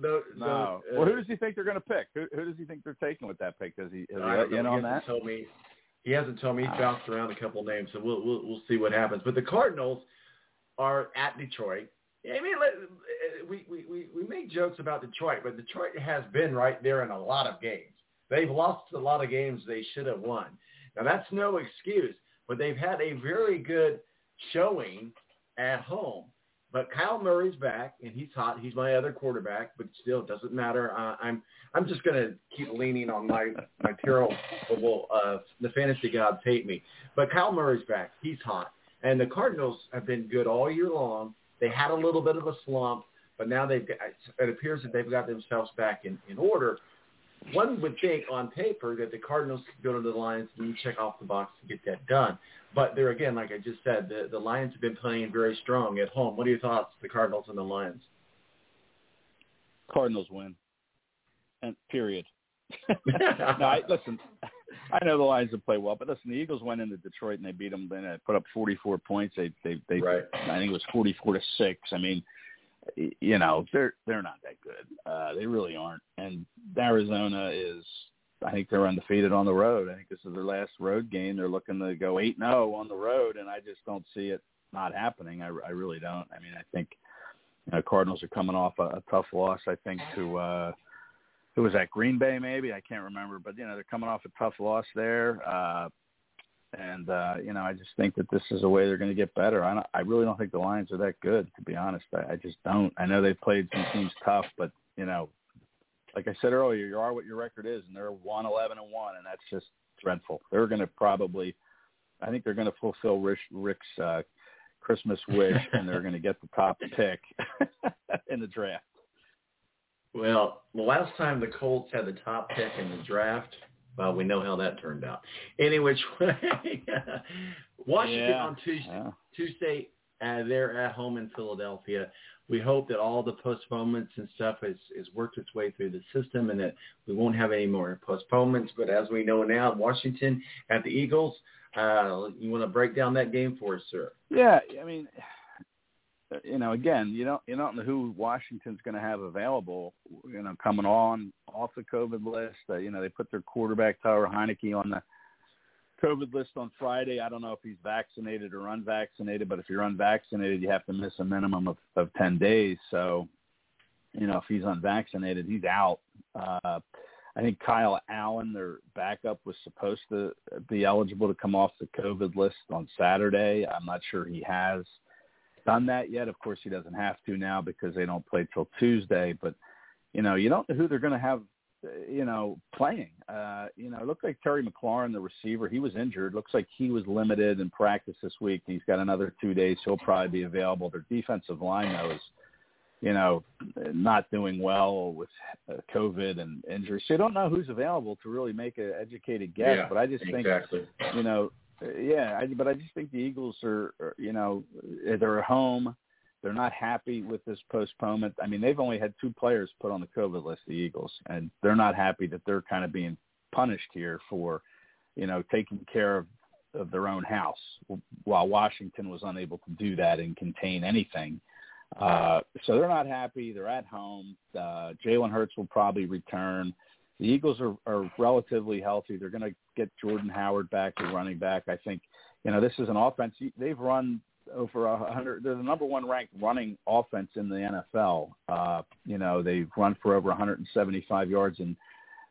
No, no. no. Uh, well, who does he think they're going to pick? Who, who does he think they're taking with that pick? Does he? Has I he let in on that? Told me. He hasn't told me. He's bounced around a couple of names, so we'll, we'll we'll see what happens. But the Cardinals are at Detroit. I mean, let, we, we, we make jokes about Detroit, but Detroit has been right there in a lot of games. They've lost a lot of games they should have won. Now, that's no excuse, but they've had a very good showing at home. But Kyle Murray's back, and he's hot. He's my other quarterback, but still, it doesn't matter. Uh, I'm I'm just going to keep leaning on my, my terrible, uh, the fantasy gods hate me. But Kyle Murray's back. He's hot. And the Cardinals have been good all year long. They had a little bit of a slump, but now they've got, it appears that they've got themselves back in, in order. One would think on paper that the Cardinals could go to the Lions and check off the box to get that done. But they're, again, like I just said, the, the Lions have been playing very strong at home. What are your thoughts, the Cardinals and the Lions? Cardinals win, and period. no, I, listen, I know the Lions didn't play well, but listen, the Eagles went into Detroit and they beat them. Then they put up forty-four points. They, they, they. Right. I think it was forty-four to six. I mean, you know, they're they're not that good. Uh, they really aren't. And Arizona is, I think they're undefeated on the road. I think this is their last road game. They're looking to go eight and zero on the road, and I just don't see it not happening. I, I really don't. I mean, I think you know, Cardinals are coming off a, a tough loss. I think to. Uh, It was at Green Bay, maybe. I can't remember. But, you know, they're coming off a tough loss there. Uh, and, uh, you know, I just think that this is a way they're going to get better. I, don't, I really don't think the Lions are that good, to be honest. I, I just don't. I know they've played some teams tough, but, you know, like I said earlier, you are what your record is, and they're one eleven and one, and that's just dreadful. They're going to probably – I think they're going to fulfill Rick, Rick's uh, Christmas wish, and they're going to get the top pick in the draft. Well, the last time the Colts had the top pick in the draft, well, we know how that turned out. Any which way, Washington yeah. on Tuesday, yeah. Tuesday uh, they're at home in Philadelphia. We hope that all the postponements and stuff has, has worked its way through the system and that we won't have any more postponements. But as we know now, Washington at the Eagles, uh, you want to break down that game for us, sir? Yeah, I mean – You know, again, you don't you don't know who Washington's going to have available. You know, coming on off the COVID list, uh, you know they put their quarterback Tyler Heineke on the COVID list on Friday. I don't know if he's vaccinated or unvaccinated, but if you're unvaccinated, you have to miss a minimum of, of ten days. So, you know, if he's unvaccinated, he's out. Uh, I think Kyle Allen, their backup, was supposed to be eligible to come off the COVID list on Saturday. I'm not sure he has done that yet. Of course, he doesn't have to now because they don't play till Tuesday. But you know, you don't know who they're going to have. You know, playing. Uh, you know, it looked like Terry McLaurin, the receiver, he was injured. Looks like he was limited in practice this week. He's got another two days. So he'll probably be available. Their defensive line though is, you know, not doing well with COVID and injuries. So you don't know who's available to really make an educated guess. Yeah, but I just exactly. think, you know. Yeah, I, but I just think the Eagles are, are, you know, they're at home. They're not happy with this postponement. I mean, they've only had two players put on the COVID list, the Eagles, and they're not happy that they're kind of being punished here for, you know, taking care of, of their own house while Washington was unable to do that and contain anything. Uh, so they're not happy. They're at home. Uh, Jalen Hurts will probably return. The Eagles are, are relatively healthy. They're going to get Jordan Howard back, the running back. I think, you know, this is an offense. They've run over one hundred. They're the number one ranked running offense in the N F L. Uh, you know, they've run for over one hundred seventy-five yards in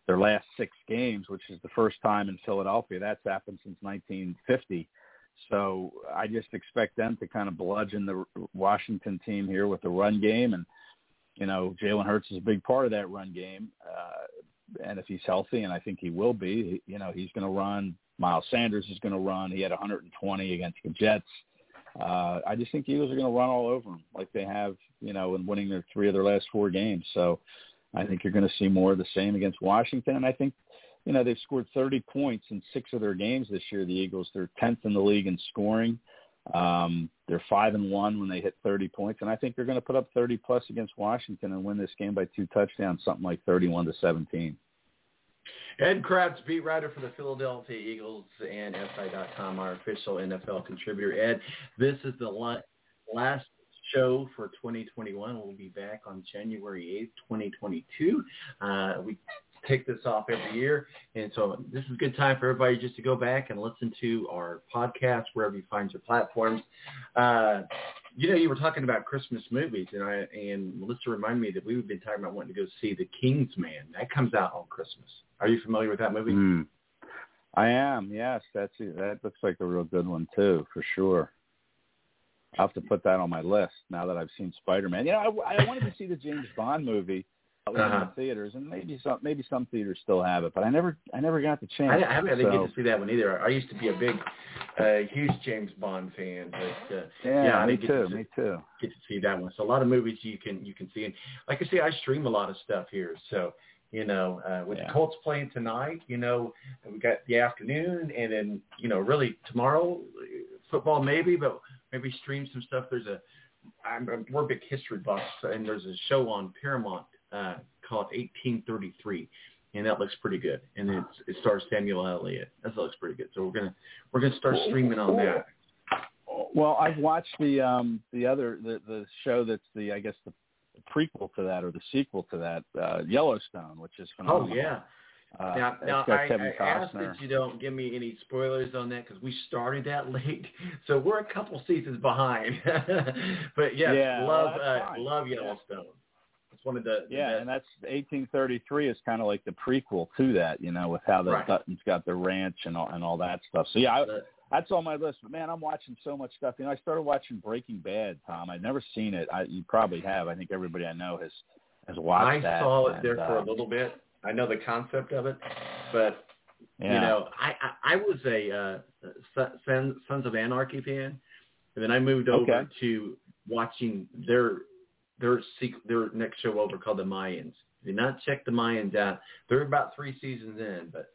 their last six games, which is the first time in Philadelphia. That's happened since nineteen fifty. So I just expect them to kind of bludgeon the Washington team here with the run game. And, you know, Jalen Hurts is a big part of that run game. Uh, And if he's healthy, and I think he will be, you know, he's going to run. Miles Sanders is going to run. He had one hundred twenty against the Jets. Uh, I just think the Eagles are going to run all over them like they have, you know, in winning their three of their last four games. So I think you're going to see more of the same against Washington. And I think, you know, they've scored thirty points in six of their games this year, the Eagles. They're tenth in the league in scoring. Um, they're five and one when they hit thirty points, and I think they're going to put up thirty plus against Washington and win this game by two touchdowns, something like thirty-one to seventeen. Ed Kracz, beat writer for the Philadelphia Eagles and S I dot com, our official N F L contributor. Ed, this is the last show for twenty twenty-one. We'll be back on January eighth, twenty twenty-two. Uh, we take this off every year, and so this is a good time for everybody just to go back and listen to our podcast wherever you find your platforms. Uh, you know, you were talking about Christmas movies, and I and Melissa reminded me that we've been talking about wanting to go see The Kingsman. That comes out on Christmas. Are you familiar with that movie? Mm. I am, yes. That's that looks like a real good one too, for sure. I'll have to put that on my list now that I've seen Spider-Man. You know, I, I wanted to see the James Bond movie. Uh-huh. In the theaters, and maybe some maybe some theaters still have it, but I never I never got the chance. I, I haven't so. Get to see that one either. I used to be a big, uh, huge James Bond fan, but uh, yeah, yeah, I me didn't too, get to, me too. Get to see that one. So a lot of movies you can you can see, and like I say, I stream a lot of stuff here. So you know, uh, with yeah. the Colts playing tonight, you know, we got the afternoon, and then you know, really tomorrow, football maybe, but maybe stream some stuff. There's a I'm, we're big history buffs, and there's a show on Paramount. Uh, called eighteen thirty-three, and that looks pretty good. And it's, it stars Samuel Elliott. That looks pretty good. So we're gonna we're gonna start streaming on that. Well, I've watched the um, the other the, the show that's the I guess the prequel to that or the sequel to that uh, Yellowstone, which is phenomenal. Oh yeah. Uh, now, now I, I ask that you don't give me any spoilers on that because we started that late, so we're a couple seasons behind. But yes, yeah, love well, uh, love Yellowstone. Yeah. It's one of the yeah, the and that's eighteen thirty-three is kind of like the prequel to that, you know, with how the right. Duttons got the ranch and all and all that stuff. So yeah, I, that's on my list. But man, I'm watching so much stuff. You know, I started watching Breaking Bad, Tom. I'd never seen it. I, you probably have. I think everybody I know has has watched. I that. I saw it and, there for um, a little bit. I know the concept of it, but, yeah. you know, I, I, I was a uh, Sons, Sons of Anarchy fan, and then I moved over okay. to watching their their their next show over called The Mayans. Did not check The Mayans out. They're about three seasons in, but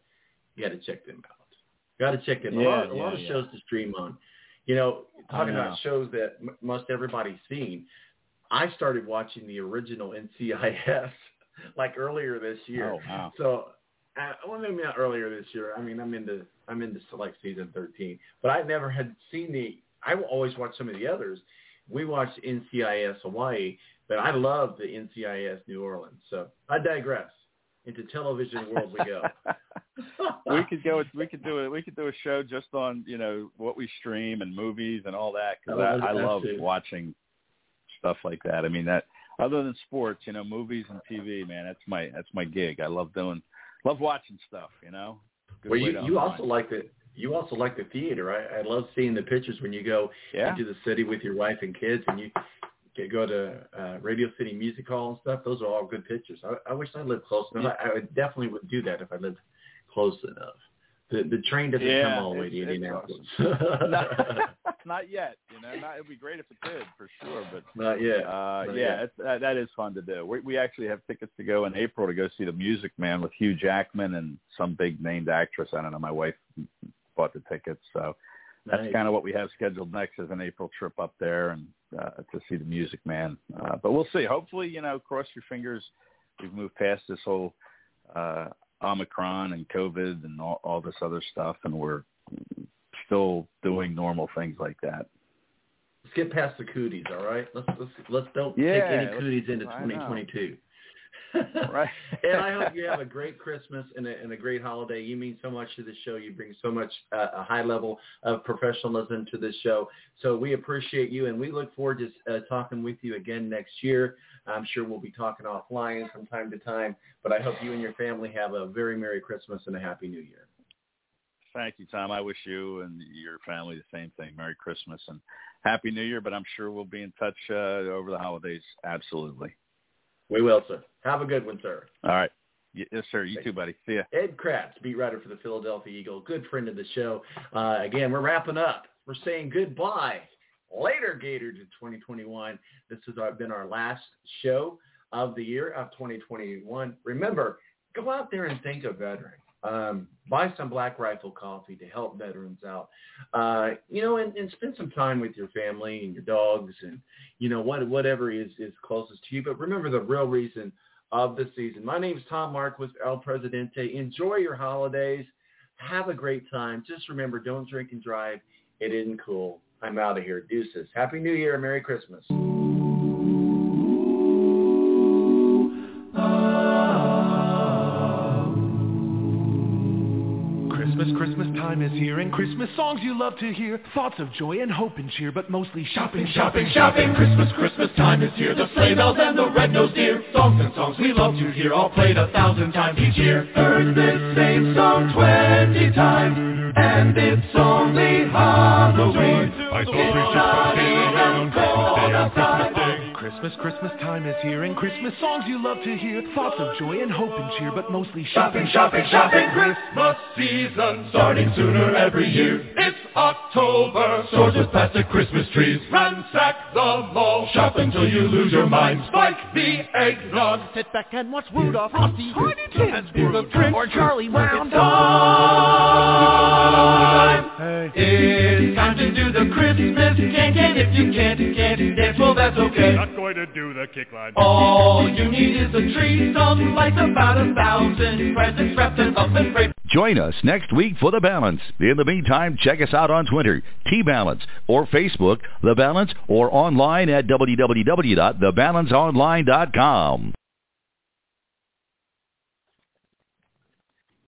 you got to check them out. Got to check them out. Yeah, a lot, yeah, a lot yeah. of shows to stream on. You know, talking know. about shows that m- most everybody's seen, I started watching the original N C I S. Like earlier this year, oh, wow. so uh, well, maybe not earlier this year. I mean, I'm into I'm into select season thirteen, but I never had seen the. I always watched some of the others. We watched N C I S Hawaii, but I love the N C I S New Orleans. So I digress. Into television world we go. we could go. We could do it. We could do a show just on you know what we stream and movies and all that because I, I, I love too. watching stuff like that. I mean that. Other than sports, you know, movies and T V, man, that's my that's my gig. I love doing, love watching stuff, you know. Good well, you, you also like the you also like the theater. I, I love seeing the pictures when you go yeah. into the city with your wife and kids, and you go to uh, Radio City Music Hall and stuff. Those are all good pictures. I, I wish I lived close enough. I, I would definitely would do that if I lived close enough. The the train doesn't yeah, come all the way to Indianapolis. Awesome. not, not yet, you know. Not, it'd be great if it did, for sure. But not yet. Uh, not yeah, yet. It's, uh, that is fun to do. We we actually have tickets to go in April to go see The Music Man with Hugh Jackman and some big named actress. I don't know. My wife bought the tickets, so that's nice. Kind of what we have scheduled next is an April trip up there and uh, to see The Music Man. Uh, but we'll see. Hopefully, you know, cross your fingers. We've moved past this whole. Uh, Omicron and COVID and all, all this other stuff, and we're still doing normal things like that. Let's get past the cooties, all right? Let's let's, let's don't yeah, take any cooties into twenty twenty-two. Right. And I hope you have a great Christmas and a, and a great holiday. You mean so much to the show. You bring so much uh, a high level of professionalism to this show. So we appreciate you, and we look forward to uh, talking with you again next year. I'm sure we'll be talking offline from time to time, but I hope you and your family have a very Merry Christmas and a Happy New Year. Thank you, Tom. I wish you and your family the same thing. Merry Christmas and Happy New Year, but I'm sure we'll be in touch uh, over the holidays. Absolutely. We will, sir. Have a good one, sir. All right. Yes, sir. You too, buddy. See ya. Ed Kracz, beat writer for the Philadelphia Eagle, good friend of the show. Uh, again, we're wrapping up. We're saying goodbye. Later, Gators, in twenty twenty-one. This has been our last show of the year of twenty twenty-one. Remember, go out there and think of veterans. Um, buy some Black Rifle coffee to help veterans out, uh, you know, and, and spend some time with your family and your dogs and, you know, what, whatever is, is closest to you. But remember the real reason of the season. My name is Tom Marquis, El Presidente. Enjoy your holidays. Have a great time. Just remember, don't drink and drive. It isn't cool. I'm out of here. Deuces. Happy New Year. Merry Christmas. Christmas time is here, and Christmas songs you love to hear. Thoughts of joy and hope and cheer, but mostly shopping, shopping, shopping. Christmas, Christmas time is here. The sleigh bells and the red-nosed deer. Songs and songs we love to hear, all played a thousand times each year. Heard this same song twenty times, and it's only Halloween. It's sunny and cold outside. Christmas, Christmas time is here, and Christmas songs you love to hear. Thoughts of joy and hope and cheer, but mostly shopping, shopping, shopping. Christmas season starting sooner every year. It's October, stores with plastic Christmas trees. Ransack the mall, shop until you lose your mind. Spike the eggnog, sit back and watch Rudolph, Frosty, Horny Tim, the Prince, or Charlie Brown. It's time, it's time to do the Christmas can't, can't. If you can't, can't dance, well that's okay. not going to do the kick line. All you need is a threesome, like about a thousand presents wrapped up in great. Join us next week for The Balance. In the meantime, check us out on Twitter, T Balance, or Facebook, The Balance, or online at w w w dot the balance online dot com.